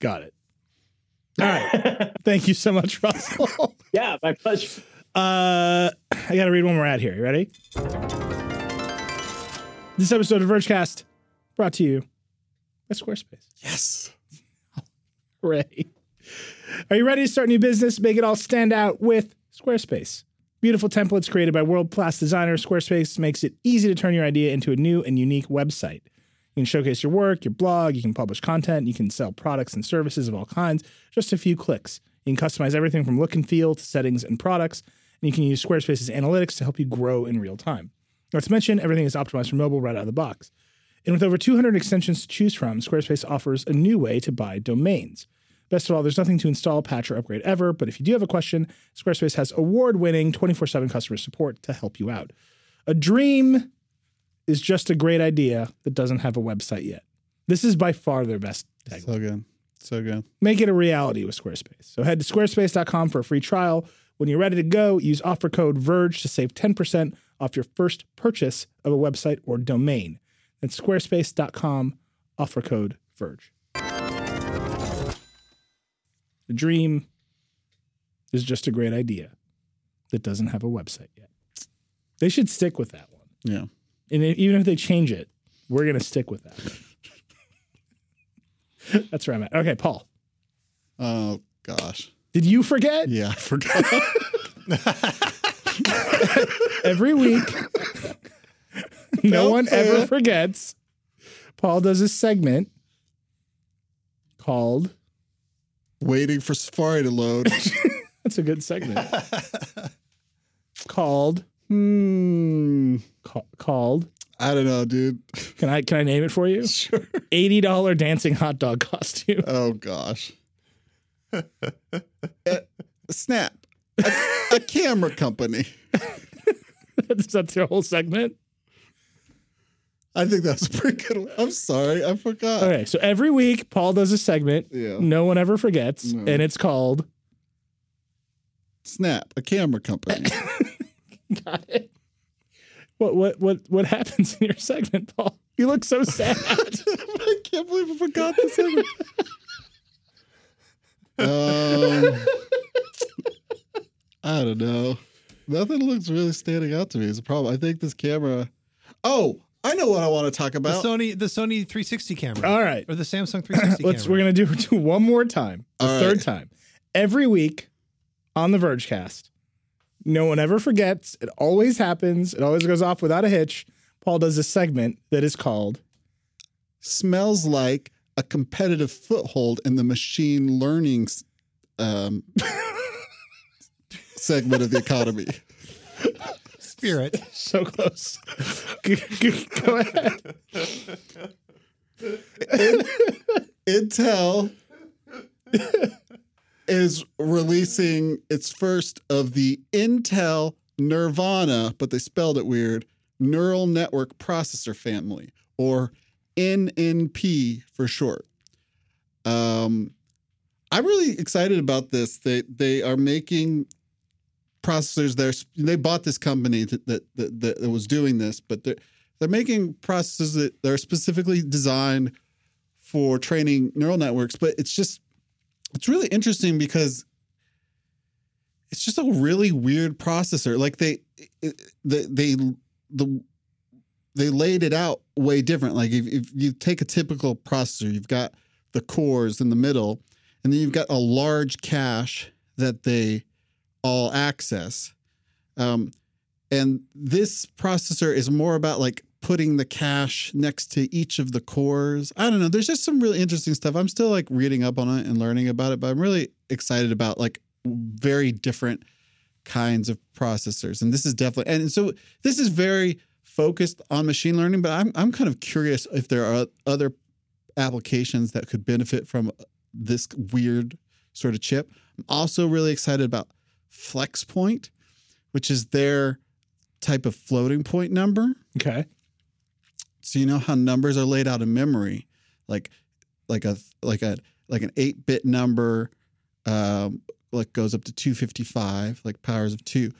Got it. All right. Thank you so much, Russell. Yeah, my pleasure. Uh, I got to read one more ad here. You ready? This episode of Vergecast brought to you That's Squarespace. Yes. Hooray. Are you ready to start a new business? Make it all stand out with Squarespace. Beautiful templates created by world-class designers, Squarespace makes it easy to turn your idea into a new and unique website. You can showcase your work, your blog, you can publish content, you can sell products and services of all kinds, just a few clicks. You can customize everything from look and feel to settings and products, and you can use Squarespace's analytics to help you grow in real time. Not to mention, everything is optimized for mobile right out of the box. And with over two hundred extensions to choose from, Squarespace offers a new way to buy domains. Best of all, there's nothing to install, patch, or upgrade ever, but if you do have a question, Squarespace has award-winning twenty-four seven customer support to help you out. A dream is just a great idea that doesn't have a website yet. This is by far their best tagline. So good. So good. Make it a reality with Squarespace. So head to squarespace dot com for a free trial. When you're ready to go, use offer code VERGE to save ten percent off your first purchase of a website or domain. That's squarespace dot com, offer code VERGE. The dream is just a great idea that doesn't have a website yet. They should stick with that one. Yeah. And even if they change it, we're going to stick with that. That's where I'm at. Okay, Paul. Oh, gosh. Did you forget? Yeah, I forgot. Every week. No one ever forgets. Paul does a segment called Waiting for Safari to Load. That's a good segment. called. Hmm. Ca- called. I don't know, dude. Can I can I name it for you? Sure. eighty dollars dancing hot dog costume. Oh, gosh. uh, Snap. A, a camera company. Is that their whole segment? I think that's a pretty good one. I'm sorry. I forgot. All right. So every week, Paul does a segment. Yeah. No one ever forgets. No. And it's called Snap, a camera company. Got it. What what what what happens in your segment, Paul? You look so sad. I can't believe I forgot this segment. um, I don't know. Nothing looks really standing out to me. It's a problem. I think this camera. Oh, I know what I want to talk about. The Sony, the Sony three sixty camera. All right, or the Samsung three sixty. Let's. Camera. We're gonna do, do one more time. The All third right. time. Every week on the Vergecast. No one ever forgets. It always happens. It always goes off without a hitch. Paul does a segment that is called Smells Like a Competitive Foothold in the Machine Learning um, segment of the economy. Spirit. So close. Go ahead. In- Intel is releasing its first of the Intel Nervana, but they spelled it weird, Neural Network Processor Family, or N N P for short. Um, I'm really excited about this. They they are making processors. They're, they bought this company that that, that, that was doing this, but they're, they're making processors that they're specifically designed for training neural networks, but it's just... It's really interesting because it's just a really weird processor. Like they, they, they, the, they laid it out way different. Like if, if you take a typical processor, you've got the cores in the middle, and then you've got a large cache that they all access. Um, and this processor is more about like putting the cache next to each of the cores. I don't know. There's just some really interesting stuff. I'm still like reading up on it and learning about it, but I'm really excited about like very different kinds of processors. And this is definitely, and so this is very focused on machine learning, but I'm I'm kind of curious if there are other applications that could benefit from this weird sort of chip. I'm also really excited about FlexPoint, which is their type of floating point number. Okay. So you know how numbers are laid out in memory, like like a like a like an eight bit number, um, like goes up to two fifty-five, like powers of two.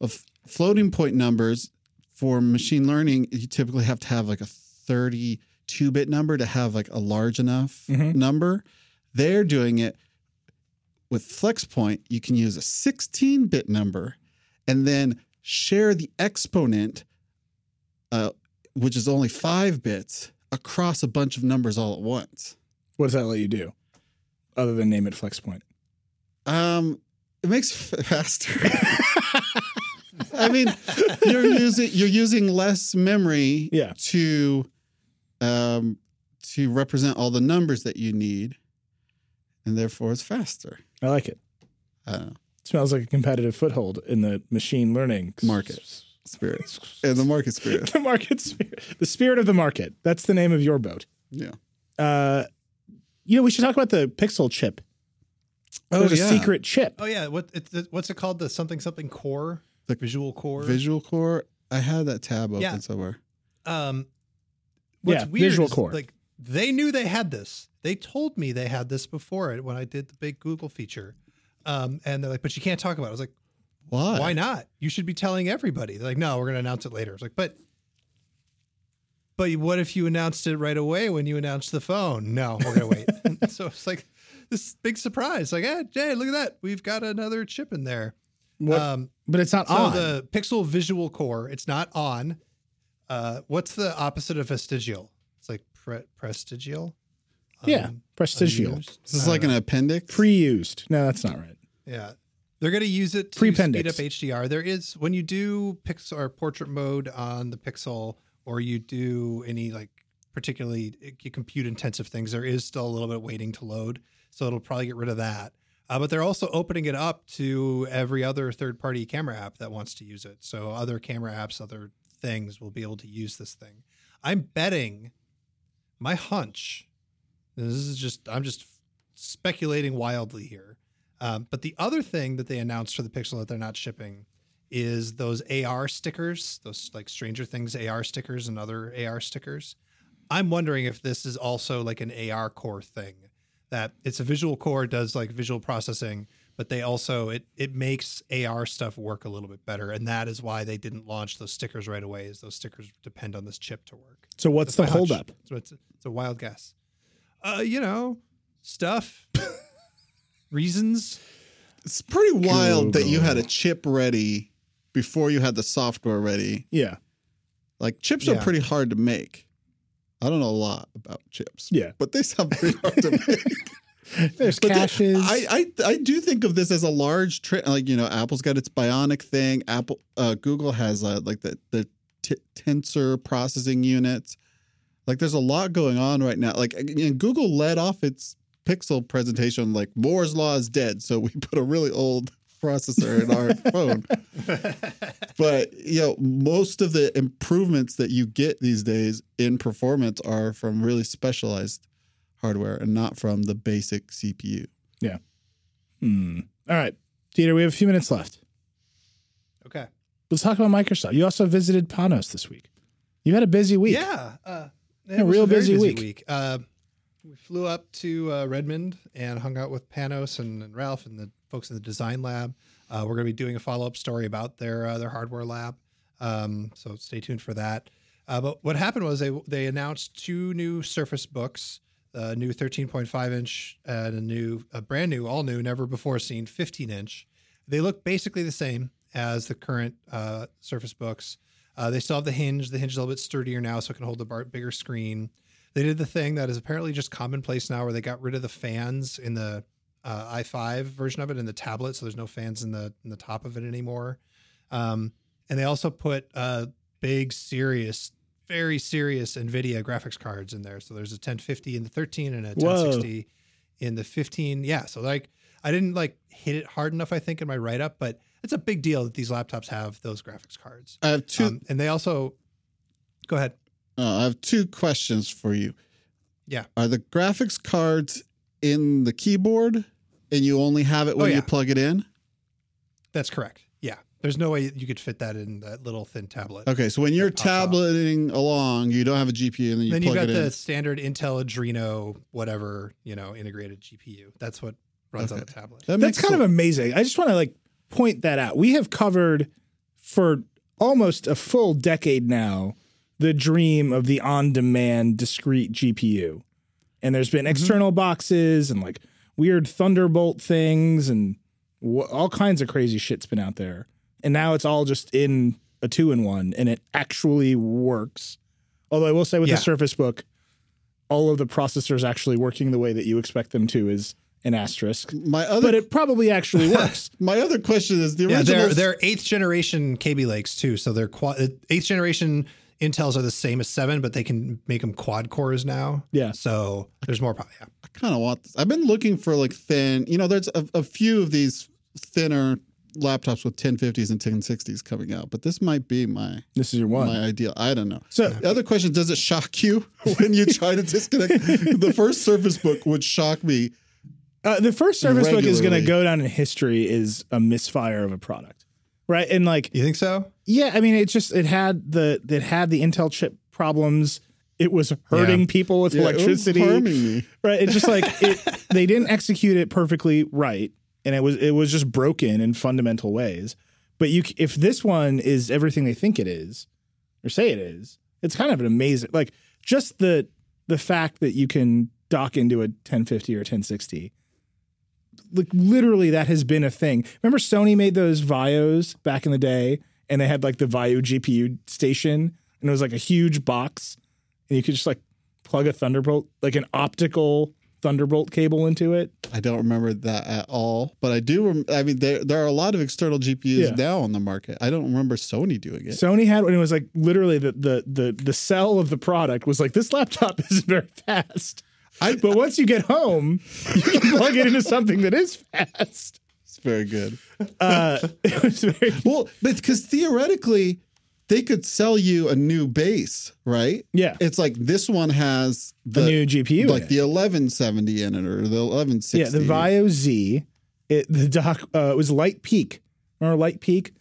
Of floating point numbers for machine learning, you typically have to have like a thirty-two bit number to have like a large enough mm-hmm. number. They're doing it with FlexPoint. You can use a sixteen bit number, and then share the exponent. Uh, which is only five bits across a bunch of numbers all at once. What does that let you do, other than name it FlexPoint? Um, it makes it faster. I mean, you're using you're using less memory yeah. to um, to represent all the numbers that you need, and therefore it's faster. I like it. I don't know. It smells like a competitive foothold in the machine learning market. Spirit. And the market spirit. The market spirit. The spirit of the market. That's the name of your boat. Yeah. Uh, you know, we should talk about the Pixel chip. Oh, There's yeah. a secret chip. Oh, yeah. What it's, What's it called? The something something core? The visual core? Visual core. I had that tab open yeah. somewhere. Um, what's yeah, weird visual is, core. Like, they knew they had this. They told me they had this before it when I did the big Google feature. Um, and they're like, but you can't talk about it. I was like, Why? Why not? You should be telling everybody. They're like, no, we're going to announce it later. It's like, but, but what if you announced it right away when you announced the phone? No, we're going to wait. So it's like this big surprise. Like, hey, Jay, look at that. We've got another chip in there. Um, but it's not so on. The Pixel Visual Core, it's not on. Uh, what's the opposite of vestigial? It's like pre- prestigial. Um, yeah, prestigial. Unused? This is like know. an appendix. Pre-used. No, that's not right. Yeah. They're going to use it to Pre-pendix. speed up H D R. There is, when you do Pixel or portrait mode on the Pixel, or you do any like particularly compute-intensive things, there is still a little bit waiting to load. So it'll probably get rid of that. Uh, but they're also opening it up to every other third-party camera app that wants to use it. So other camera apps, other things will be able to use this thing. I'm betting, my hunch, this is just, I'm just speculating wildly here. Um, but the other thing that they announced for the Pixel that they're not shipping is those A R stickers, those like Stranger Things A R stickers and other A R stickers. I'm wondering if this is also like an A R core thing, that it's a visual core, does like visual processing, but they also, it it makes A R stuff work a little bit better. And that is why they didn't launch those stickers right away, is those stickers depend on this chip to work. So what's That's the holdup? So it's, it's a wild guess. Uh, you know, stuff, reasons. It's pretty wild Google. That you had a chip ready before you had the software ready. Yeah. Like chips yeah. are pretty hard to make. I don't know a lot about chips. Yeah. But they sound pretty hard to make. There's but caches. They, I, I I do think of this as a large trend. Like, you know, Apple's got its Bionic thing. Apple, uh, Google has uh, like the, the t- tensor processing units. Like there's a lot going on right now. Like, and Google led off its Pixel presentation like Moore's Law is dead. So we put a really old processor in our phone. But, you know, most of the improvements that you get these days in performance are from really specialized hardware and not from the basic C P U. Yeah. Hmm. All right. Dieter, we have a few minutes left. Okay. Let's talk about Microsoft. You also visited Panos this week. You had a busy week. Yeah. Uh, a real a busy, busy week. week. Uh, we flew up to uh, Redmond and hung out with Panos and, and Ralph and the folks in the design lab. Uh, we're going to be doing a follow-up story about their uh, their hardware lab, um, so stay tuned for that. Uh, but what happened was they they announced two new Surface Books, a new thirteen point five inch and a new, a brand new, all new, never before seen fifteen inch. They look basically the same as the current uh, Surface Books. Uh, they still have the hinge. The hinge is a little bit sturdier now, so it can hold a bigger screen. They did the thing that is apparently just commonplace now, where they got rid of the fans in the Uh, i five version of it in the tablet, so there's no fans in the in the top of it anymore. Um, and they also put uh, big, serious, very serious NVIDIA graphics cards in there. So there's a ten fifty in the thirteen and a ten sixty Whoa. In the fifteen. Yeah, so like I didn't like hit it hard enough, I think, in my write-up, but it's a big deal that these laptops have those graphics cards. I have two, um, and they also go ahead. Uh, I have two questions for you. Yeah, are the graphics cards in the keyboard? And you only have it when oh, yeah. you plug it in? That's correct. Yeah. There's no way you could fit that in that little thin tablet. Okay. So when you're tableting off. along, you don't have a G P U and then you then plug it in. Then you've got the standard Intel Adreno, whatever, you know, integrated G P U. That's what runs okay. on the tablet. That That's kind sense. of amazing. I just want to like point that out. We have covered for almost a full decade now the dream of the on-demand discrete G P U. And there's been external mm-hmm. boxes and like weird Thunderbolt things and w- all kinds of crazy shit's been out there. And now it's all just in a two-in-one, and it actually works. Although I will say with yeah. the Surface Book, all of the processors actually working the way that you expect them to is an asterisk. My other, but it probably actually works. My other question is the original... Yeah, they're, they're eighth-generation Kaby Lakes, too. So they're eighth-generation... Intels are the same as seven, but they can make them quad cores now. Yeah. So there's more. Probably, yeah. I kind of want this. I've been looking for like thin, you know, there's a, a few of these thinner laptops with ten fifties and ten sixties coming out, but this might be my, this is your one, my ideal. I don't know. So yeah. the other question, does it shock you when you try to disconnect? The first Surface Book would shock me. Uh, the first Surface regularly. Book is going to go down in history is a misfire of a product. Right. And like, you think so? Yeah. I mean, it just, it had the, it had the Intel chip problems. It was hurting yeah. people with yeah, electricity. It was harming me. Right. It's just like, it, they didn't execute it perfectly right. And it was, it was just broken in fundamental ways. But you, if this one is everything they think it is or say it is, it's kind of an amazing, like just the, the fact that you can dock into a ten fifty or ten sixty. Like literally that has been a thing. Remember Sony made those Vios back in the day and they had like the Vio G P U station and it was like a huge box and you could just like plug a Thunderbolt, like an optical Thunderbolt cable into it. I don't remember that at all, but I do. Rem- I mean, there there are a lot of external G P Us yeah. now on the market. I don't remember Sony doing it. Sony had, and it was like literally the the the the sell of the product was like, this laptop isn't very fast. I, but once you get home, you can plug it into something that is fast. It's very good. Uh, it was very good. Well, because theoretically, they could sell you a new base, right? Yeah. It's like this one has the, the new G P U, like the eleven seventy in it or the eleven sixty. Yeah, the Vio Z. It, the dock uh, it was Light Peak. Remember Light Peak?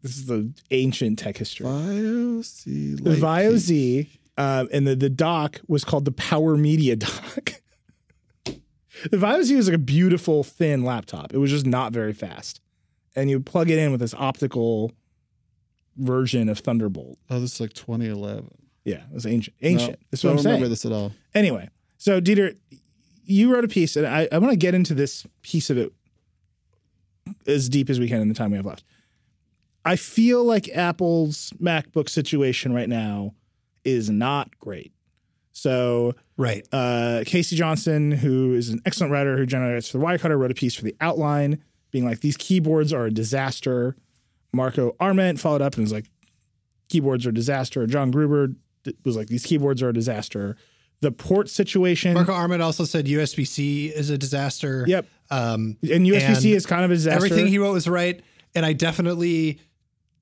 This is the ancient tech history. Vio Z. The Vio Z. Um, and the, the dock was called the Power Media dock. The Vio Z was like a beautiful, thin laptop. It was just not very fast. And you plug it in with this optical version of Thunderbolt. Oh, this is like twenty eleven. Yeah, it was ancient. Ancient. No, That's what I'm saying. I don't remember this at all. Anyway, so Dieter, you wrote a piece, and I, I want to get into this piece of it as deep as we can in the time we have left. I feel like Apple's MacBook situation right now is not great. So right. uh, Casey Johnson, who is an excellent writer who generates for the Wirecutter, wrote a piece for The Outline being like, these keyboards are a disaster. Marco Arment followed up and was like, keyboards are a disaster. John Gruber was like, these keyboards are a disaster. The port situation. Marco Arment also said U S B C is a disaster. Yep. Um, and U S B C is kind of a disaster. Everything he wrote was right. And I definitely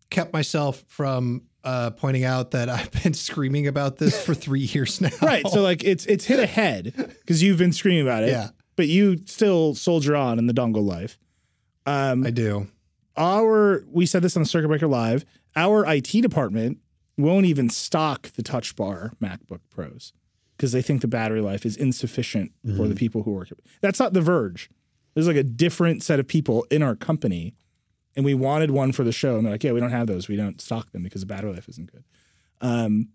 kept myself from... Uh, pointing out that I've been screaming about this for three years now. Right. So like it's it's hit a head because you've been screaming about it. Yeah. But you still soldier on in the dongle life. Um, I do. Our we said this on the Circuit Breaker Live. Our I T department won't even stock the Touch Bar MacBook Pros because they think the battery life is insufficient mm-hmm. for the people who work. That's not The Verge. There's like a different set of people in our company. And we wanted one for the show. And they're like, yeah, we don't have those. We don't stock them because the battery life isn't good. Um,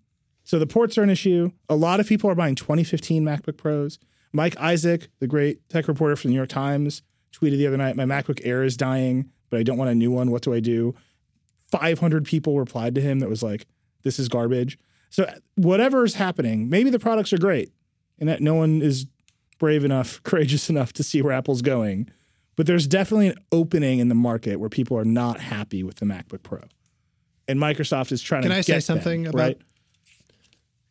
so the ports are an issue. A lot of people are buying twenty fifteen MacBook Pros. Mike Isaac, the great tech reporter for the New York Times, tweeted the other night, my MacBook Air is dying, but I don't want a new one. What do I do? five hundred people replied to him that was like, this is garbage. So whatever is happening, maybe the products are great and that no one is brave enough, courageous enough to see where Apple's going. But there's definitely an opening in the market where people are not happy with the MacBook Pro. And Microsoft is trying to get them. Can I say something about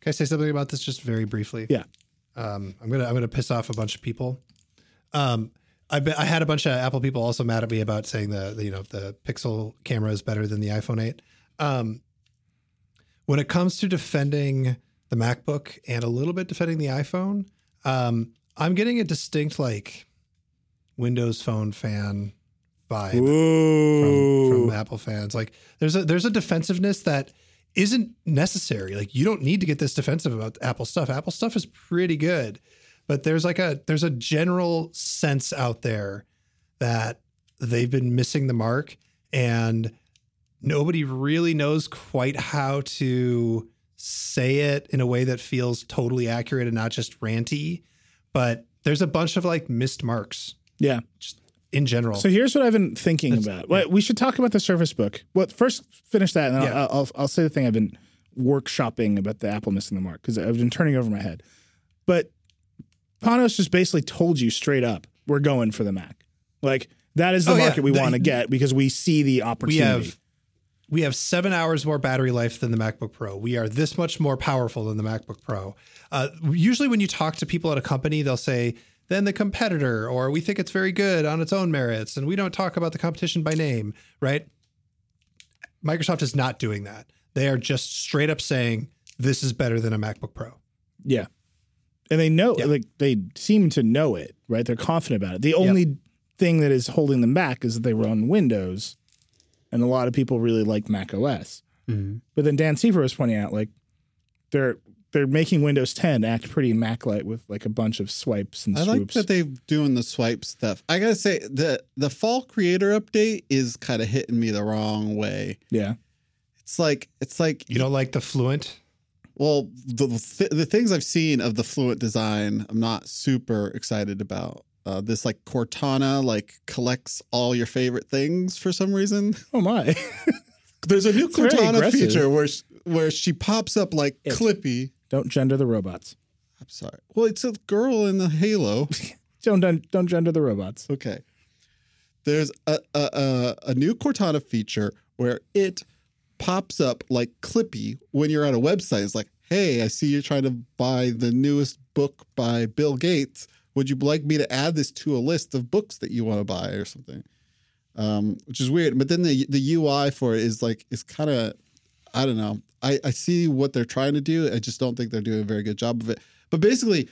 Can I say something about this just very briefly? Yeah. Um, I'm going to I'm going to piss off a bunch of people. Um, I be, I had a bunch of Apple people also mad at me about saying the, the you know the Pixel camera is better than the iPhone eight. Um, when it comes to defending the MacBook and a little bit defending the iPhone, um, I'm getting a distinct like Windows Phone fan vibe from, from Apple fans. Like there's a there's a defensiveness that isn't necessary. Like you don't need to get this defensive about Apple stuff. Apple stuff is pretty good, but there's like a there's a general sense out there that they've been missing the mark and nobody really knows quite how to say it in a way that feels totally accurate and not just ranty, but there's a bunch of like missed marks. Yeah. Just in general. So here's what I've been thinking That's, about. Well, yeah. We should talk about the Surface Book. Well, first finish that and then yeah. I'll, I'll I'll say the thing I've been workshopping about the Apple missing the mark because I've been turning over my head. But Panos just basically told you straight up, we're going for the Mac. Like that is the oh, market yeah. we want to get because we see the opportunity. We have, we have seven hours more battery life than the MacBook Pro. We are this much more powerful than the MacBook Pro. Uh, usually when you talk to people at a company, they'll say, than the competitor, or we think it's very good on its own merits, and we don't talk about the competition by name, right? Microsoft is not doing that. They are just straight up saying, this is better than a MacBook Pro. Yeah. And they know, yeah. like, they seem to know it, right? They're confident about it. The only yep. thing that is holding them back is that they were on Windows, and a lot of people really like Mac O S. Mm-hmm. But then Dan Siever was pointing out, like, they're... They're making Windows ten act pretty Mac-lite with like a bunch of swipes and swoops. I like that they're doing the swipe stuff. I gotta say the the fall creator update is kind of hitting me the wrong way. Yeah, it's like it's like you don't like the Fluent. Well, the th- the things I've seen of the Fluent design, I'm not super excited about. Uh, this like Cortana like collects all your favorite things for some reason. Oh my! There's a new it's Cortana feature where she, where she pops up like it. Clippy. Don't gender the robots. I'm sorry. Well, it's a girl in the halo. don't don't gender the robots. Okay. There's a, a a a new Cortana feature where it pops up like Clippy when you're on a website. It's like, hey, I see you're trying to buy the newest book by Bill Gates. Would you like me to add this to a list of books that you want to buy or something? Um, which is weird. But then the the U I for it is like it's kind of, I don't know. I, I see what they're trying to do. I just don't think they're doing a very good job of it. But basically,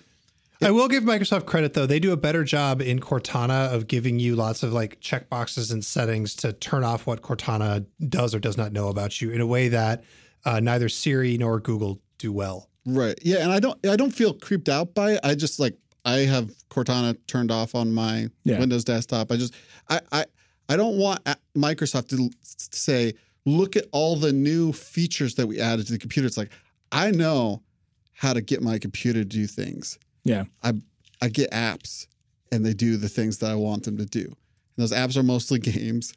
I will give Microsoft credit, though. They do a better job in Cortana of giving you lots of like checkboxes and settings to turn off what Cortana does or does not know about you in a way that uh, neither Siri nor Google do well. Right. Yeah. And I don't I don't feel creeped out by it. I just like I have Cortana turned off on my yeah. Windows desktop. I just I, I I don't want Microsoft to say, look at all the new features that we added to the computer. It's like, I know how to get my computer to do things. Yeah, I I get apps and they do the things that I want them to do. And those apps are mostly games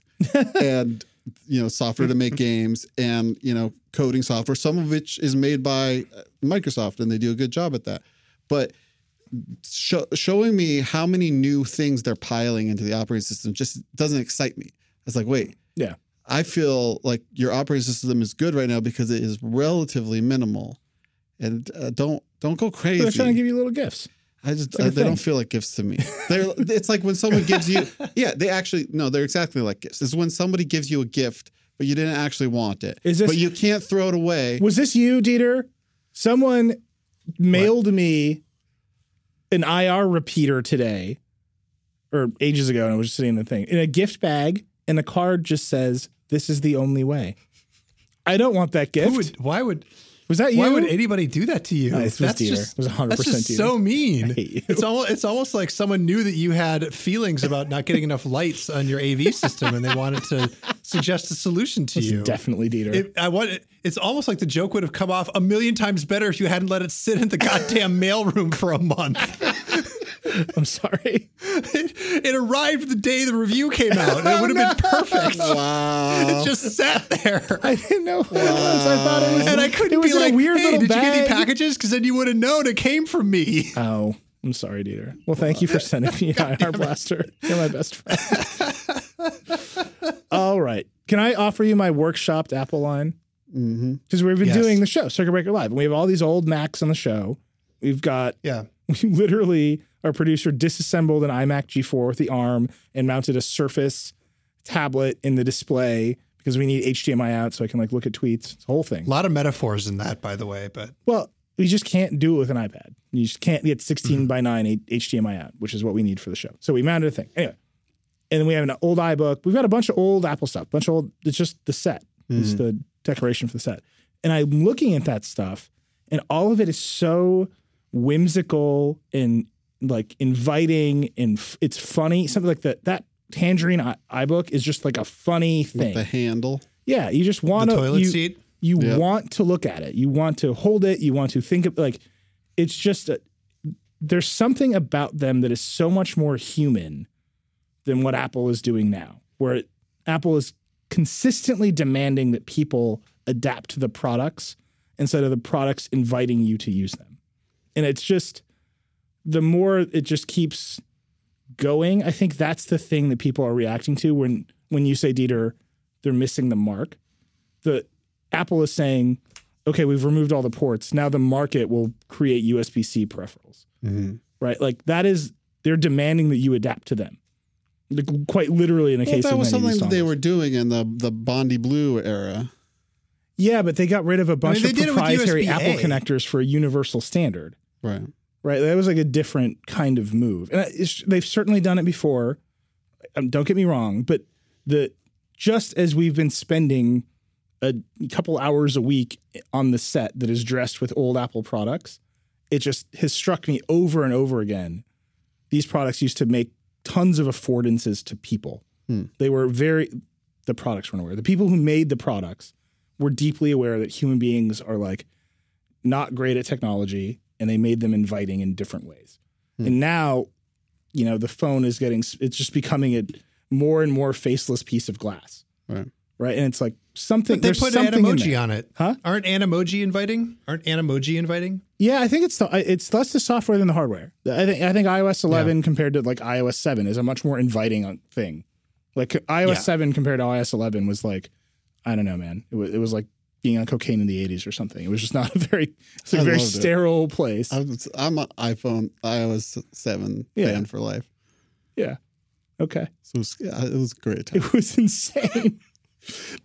and, you know, software to make games and, you know, coding software, some of which is made by Microsoft and they do a good job at that. But show, showing me how many new things they're piling into the operating system just doesn't excite me. It's like, wait, yeah, I feel like your operating system is good right now because it is relatively minimal. And uh, don't don't go crazy. They're trying to give you little gifts. I just like uh, they thing. don't feel like gifts to me. They're it's like when someone gives you yeah they actually no they're exactly like gifts. It's when somebody gives you a gift but you didn't actually want it. Is this, but you can't throw it away. Was this you, Dieter? Someone mailed what? me an I R repeater today or ages ago, and I was just sitting in the thing in a gift bag, and the card just says, "This is the only way." I don't want that gift. Who would, why would? Was that you? Why would anybody do that to you? No, that's just, it was one hundred percent that's just dear. So mean. It's almost, it's almost like someone knew that you had feelings about not getting enough lights on your A V system, and they wanted to suggest a solution to that's you. Definitely, Dieter. It, I want. It, it's almost like the joke would have come off a million times better if you hadn't let it sit in the goddamn mailroom for a month. I'm sorry. It, it arrived the day the review came out. And it would have oh, no. been perfect. Wow. It just sat there. I didn't know what wow. it was. I thought it was. And I couldn't be like, weird hey, did bag. you get any packages? Because then you would have known it came from me. Oh, I'm sorry, Dieter. Well, thank wow. you for sending me an I R blaster. You're my best friend. All right. Can I offer you my workshopped Apple line? Because mm-hmm. we've been yes. doing the show, Circuit Breaker Live. And we have all these old Macs on the show. We've got, yeah. we literally... Our producer disassembled an iMac G four with the arm and mounted a Surface tablet in the display because we need H D M I out so I can like look at tweets. It's a whole thing. A lot of metaphors in that, by the way. But well, you just can't do it with an iPad. You just can't get sixteen mm-hmm. by nine H D M I out, which is what we need for the show. So we mounted a thing anyway, and then we have an old iBook. We've got a bunch of old Apple stuff. Bunch of old. It's just the set. Mm-hmm. It's the decoration for the set. And I'm looking at that stuff, and all of it is so whimsical and like inviting, and f- it's funny. Something like that. That Tangerine i- iBook is just like a funny thing. With the handle. Yeah, you just want to. The toilet you, seat. You yep. want to look at it. You want to hold it. You want to think of like. It's just a, there's something about them that is so much more human than what Apple is doing now, where it, Apple is consistently demanding that people adapt to the products instead of the products inviting you to use them, and it's just. The more it just keeps going, I think that's the thing that people are reacting to when when you say, Dieter, they're missing the mark. The Apple is saying, okay, we've removed all the ports. Now the market will create U S B C peripherals, mm-hmm. right? Like that is, they're demanding that you adapt to them. Like, quite literally in the well, case of that was something that they were doing in the, the Bondi Blue era. Yeah, but they got rid of a bunch I mean, of proprietary Apple connectors for a universal standard. Right. Right, that was like a different kind of move, and they've certainly done it before. Um, don't get me wrong, but the just as we've been spending a couple hours a week on the set that is dressed with old Apple products, it just has struck me over and over again. These products used to make tons of affordances to people. Hmm. They were very the products weren't aware. The people who made the products were deeply aware that human beings are like not great at technology. And they made them inviting in different ways. Hmm. And now, you know, the phone is getting, it's just becoming a more and more faceless piece of glass. Right. Right. And it's like, something. But they put something an emoji on it. Huh? Aren't Animoji inviting? Aren't Animoji inviting? Yeah, I think it's the, it's less the software than the hardware. I think I think iOS eleven yeah. compared to like iOS seven is a much more inviting thing. Like iOS yeah. seven compared to iOS eleven was like, I don't know, man. It was, it was like being on cocaine in the eighties or something. It was just not a very, it's a very sterile it. place. I'm, I'm an iPhone iOS seven yeah. fan for life. Yeah. Okay. So it was, it was a great time. It was insane.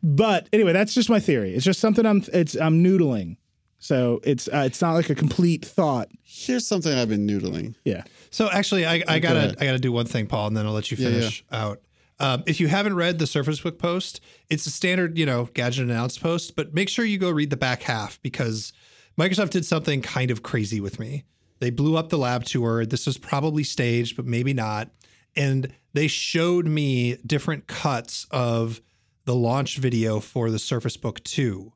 But anyway, that's just my theory. It's just something I'm it's I'm noodling. So it's uh, it's not like a complete thought. Here's something I've been noodling. Yeah. So actually, I, I gotta Go I gotta do one thing, Paul, and then I'll let you finish yeah, yeah. out. Um, if you haven't read the Surface Book post, it's a standard, you know, gadget announced post, but make sure you go read the back half because Microsoft did something kind of crazy with me. They blew up the lab tour. This was probably staged, but maybe not. And they showed me different cuts of the launch video for the Surface Book two,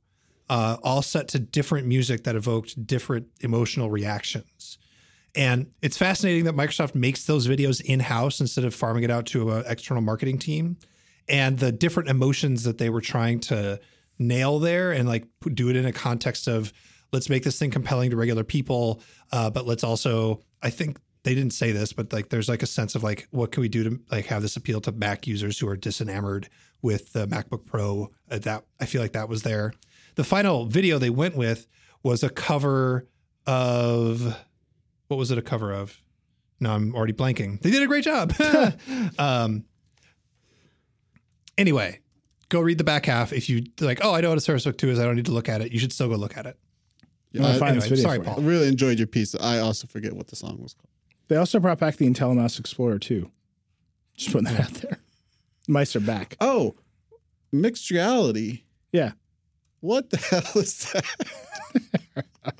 uh, all set to different music that evoked different emotional reactions. And it's fascinating that Microsoft makes those videos in-house instead of farming it out to an external marketing team. And the different emotions that they were trying to nail there and like do it in a context of let's make this thing compelling to regular people. Uh, but let's also, I think they didn't say this, but like there's like a sense of like what can we do to like have this appeal to Mac users who are disenamored with the MacBook Pro. Uh, that I feel like that was there. The final video they went with was a cover of... What was it a cover of? No, I'm already blanking. They did a great job. um, anyway, go read the back half. If you like, oh, I know what a Surface Book two is. I don't need to look at it. You should still go look at it. Yeah, I, anyway, video sorry, Paul. I really enjoyed your piece. I also forget what the song was called. They also brought back the IntelliMouse Explorer too. Just putting that out there. Mice are back. Oh, mixed reality. Yeah. What the hell is that?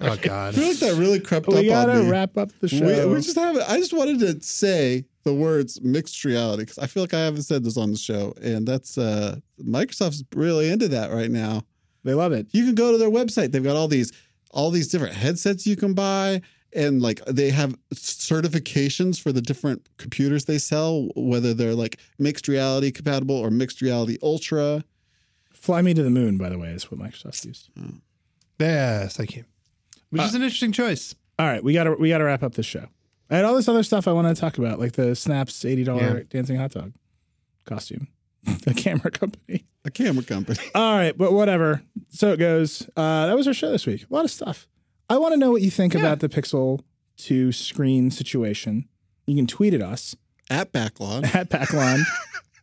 Oh, God. I feel like that really crept we up gotta on me. We got to wrap up the show. We, we just have, I just wanted to say the words mixed reality because I feel like I haven't said this on the show. And that's uh, Microsoft's really into that right now. They love it. You can go to their website. They've got all these all these different headsets you can buy. And like they have certifications for the different computers they sell, whether they're like mixed reality compatible or mixed reality ultra. Fly me to the moon, by the way, is what Microsoft used. Oh. Yes, thank you. Which uh, is an interesting choice. All right, we gotta we gotta wrap up this show. I had all this other stuff I want to talk about, like the Snap's eighty dollar yeah. dancing hot dog costume, the camera company, the camera company. All right, but whatever. So it goes. Uh, that was our show this week. A lot of stuff. I want to know what you think yeah. about the Pixel two screen situation. You can tweet at us at Backlon at Backlon.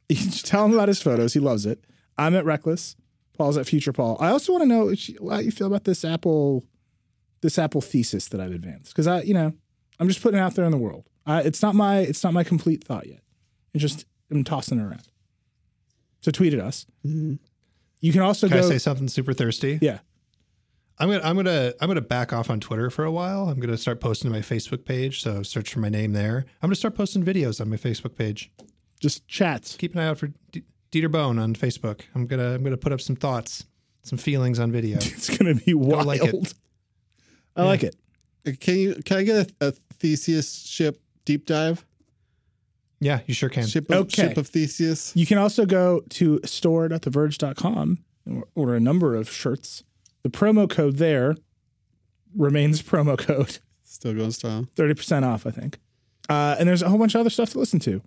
You can tell him about his photos. He loves it. I'm at Reckless. Paul's at Future Paul. I also want to know how you feel about this Apple. This Apple thesis that I've advanced, because I, you know, I'm just putting it out there in the world. I, it's not my, it's not my complete thought yet. It's just I'm tossing it around. So tweet at us. Mm-hmm. You can also can go, I say something super thirsty. Yeah, I'm gonna, I'm gonna, I'm gonna back off on Twitter for a while. I'm gonna start posting to my Facebook page. So search for my name there. I'm gonna start posting videos on my Facebook page. Just chats. Keep an eye out for D- Dieter Bone on Facebook. I'm gonna, I'm gonna put up some thoughts, some feelings on video. It's gonna be wild. Like it. I yeah. like it. Can you? Can I get a, a Theseus ship deep dive? Yeah, you sure can. Ship of, okay. Ship of Theseus. You can also go to store dot the verge dot com and order a number of shirts. The promo code there remains promo code. Still going strong. thirty percent off, I think. Uh, and there's a whole bunch of other stuff to listen to,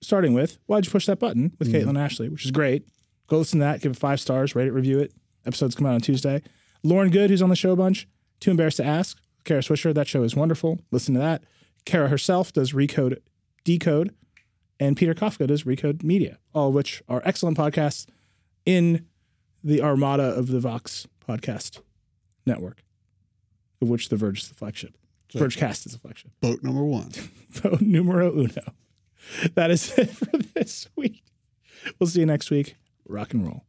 starting with Why'd You Push That Button with mm. Caitlin and Ashley, which is great. Go listen to that. Give it five stars. Rate it. Review it. Episodes come out on Tuesday. Lauren Good, who's on the show a bunch. Too Embarrassed to Ask, Kara Swisher, that show is wonderful. Listen to that. Kara herself does Recode Decode, and Peter Kafka does Recode Media, all of which are excellent podcasts in the armada of the Vox podcast network, of which The Verge is the flagship. So Vergecast is the flagship. Boat number one. Boat numero uno. That is it for this week. We'll see you next week. Rock and roll.